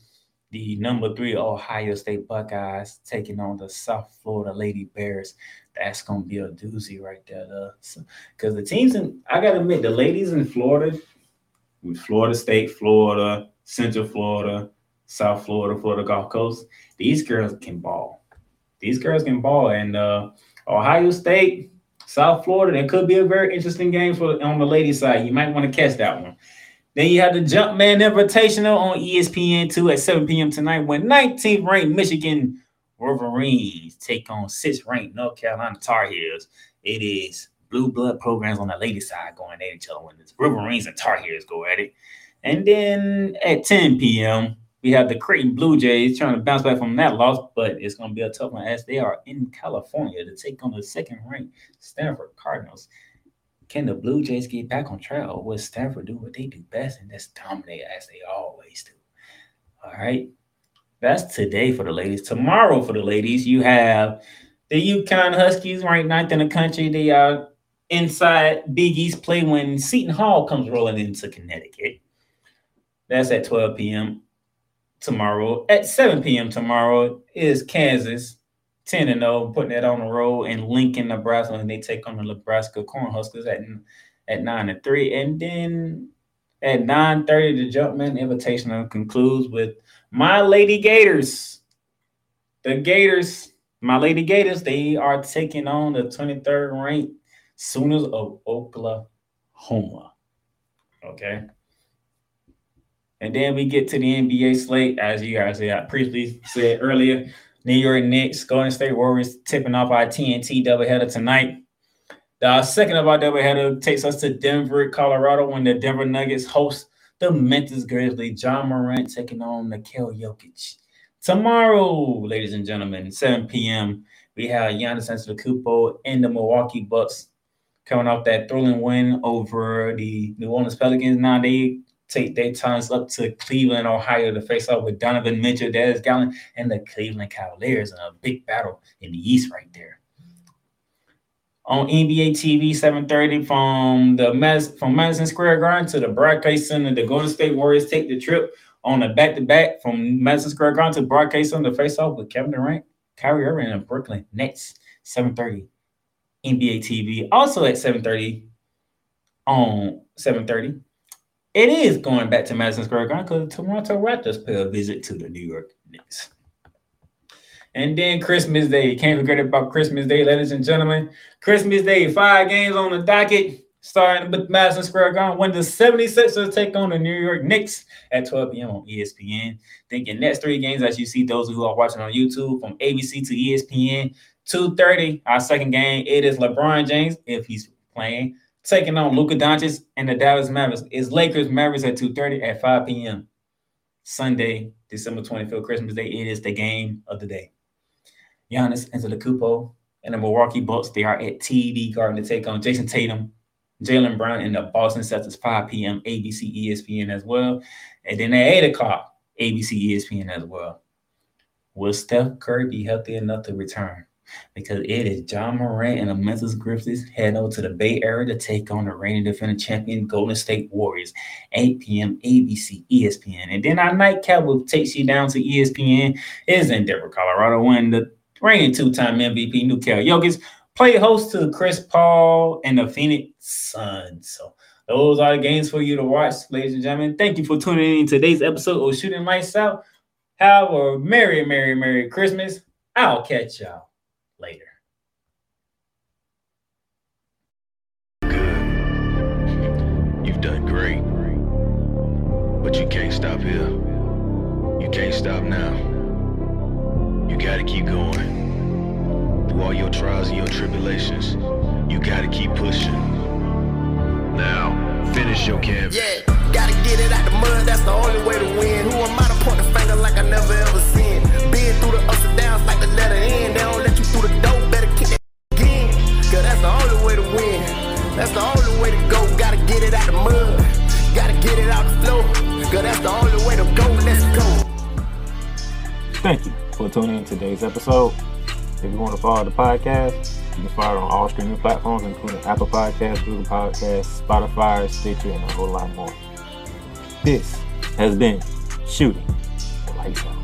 the number 3 Ohio State Buckeyes taking on the South Florida Lady Bears. That's going to be a doozy right there, though. Because the teams I got to admit, the ladies in Florida, with Florida State, Florida, Central Florida, South Florida, Florida Gulf Coast, these girls can ball. And Ohio State, South Florida, that could be a very interesting game on the ladies' side. You might want to catch that one. Then you have the Jumpman Invitational on ESPN2 at 7 p.m. tonight when 19th-ranked Michigan Wolverines take on 6th-ranked North Carolina Tar Heels. It is blue blood programs on the ladies' side going at each other when the Wolverines and Tar Heels go at it. And then at 10 p.m., we have the Creighton Blue Jays trying to bounce back from that loss, but it's going to be a tough one as they are in California to take on the 2nd-ranked Stanford Cardinals. Can the Blue Jays get back on track, or will Stanford do what they do best and just dominate as they always do? All right. That's today for the ladies. Tomorrow for the ladies, you have the UConn Huskies ranked 9th in the country. They are inside Big East play when Seton Hall comes rolling into Connecticut. That's at 12 p.m. tomorrow. At 7 p.m. tomorrow is Kansas, 10-0, putting that on the road in Lincoln, Nebraska, and they take on the Nebraska Cornhuskers at 9-3. And then at 9:30, the Jumpman Invitational concludes with my Lady Gators, they are taking on the 23rd-ranked Sooners of Oklahoma. Okay. And then we get to the NBA slate, as you guys previously said earlier. New York Knicks, Golden State Warriors tipping off our TNT doubleheader tonight. The second of our doubleheader takes us to Denver, Colorado, when the Denver Nuggets host the Memphis Grizzlies. Ja Morant taking on Nikola Jokic. Tomorrow, ladies and gentlemen, 7 p.m., we have Giannis Antetokounmpo and the Milwaukee Bucks coming off that thrilling win over the New Orleans Pelicans. Now they take their times up to Cleveland, Ohio to face off with Donovan Mitchell, Darius Garland, and the Cleveland Cavaliers in a big battle in the East right there. On NBA TV, 7:30 from Madison Square Garden to the Broadcast Center, the Golden State Warriors take the trip on a back-to-back from Madison Square Garden to Broadcast Center to face off with Kevin Durant, Kyrie Irving, and the Brooklyn Nets. 7:30 NBA TV. Also at 7:30. It is going back to Madison Square Garden because the Toronto Raptors pay a visit to the New York Knicks. And then Christmas Day. Can't forget about Christmas Day, ladies and gentlemen. Christmas Day, 5 games on the docket, starting with Madison Square Garden when the 76ers take on the New York Knicks at 12 p.m. on ESPN. Then your next 3 games, as you see those who are watching on YouTube, from ABC to ESPN. 2:30, our second game, it is LeBron James, if he's playing, taking on Luka Doncic and the Dallas Mavericks. It's Lakers-Mavericks at 2:30 at 5 p.m. Sunday, December 25th, Christmas Day. It is the game of the day. Giannis Antetokounmpo and the Milwaukee Bucks, they are at TD Garden to take on Jason Tatum, Jalen Brown, and the Boston Celtics, 5 p.m. ABC ESPN as well. And then at 8 o'clock, ABC ESPN as well. Will Steph Curry be healthy enough to return? because it is Ja Morant and the Memphis Grizzlies heading over to the Bay Area to take on the reigning defending champion Golden State Warriors. 8 p.m. ABC, ESPN. And then our nightcap will take you down to ESPN. It's in Denver, Colorado, when the reigning two-time MVP Nikola Jokic play host to Chris Paul and the Phoenix Suns. So those are the games for you to watch, ladies and gentlemen. Thank you for tuning in to today's episode of Shooting Lights Out. Have a merry, merry, merry Christmas. I'll catch y'all later. Good. You've done great. But you can't stop here. You can't stop now. You gotta keep going. Through all your trials and your tribulations, you gotta keep pushing. Now, finish your canvas. Yeah. Gotta get it out the mud, that's the only way to win. Who am I to point the finger like I never ever seen? Been through the ups and downs like the letter N. They don't let you through the door, better kick that again. Cause that's the only way to win. That's the only way to go. Gotta get it out the mud. Gotta get it out the flow. Cause that's the only way to go. Let's go. Thank you for tuning in today's episode. If you want to follow the podcast, you can follow it on all streaming platforms, including Apple Podcasts, Google Podcasts, Spotify, Stitcher, and a whole lot more. This has been Shooting Lights Out.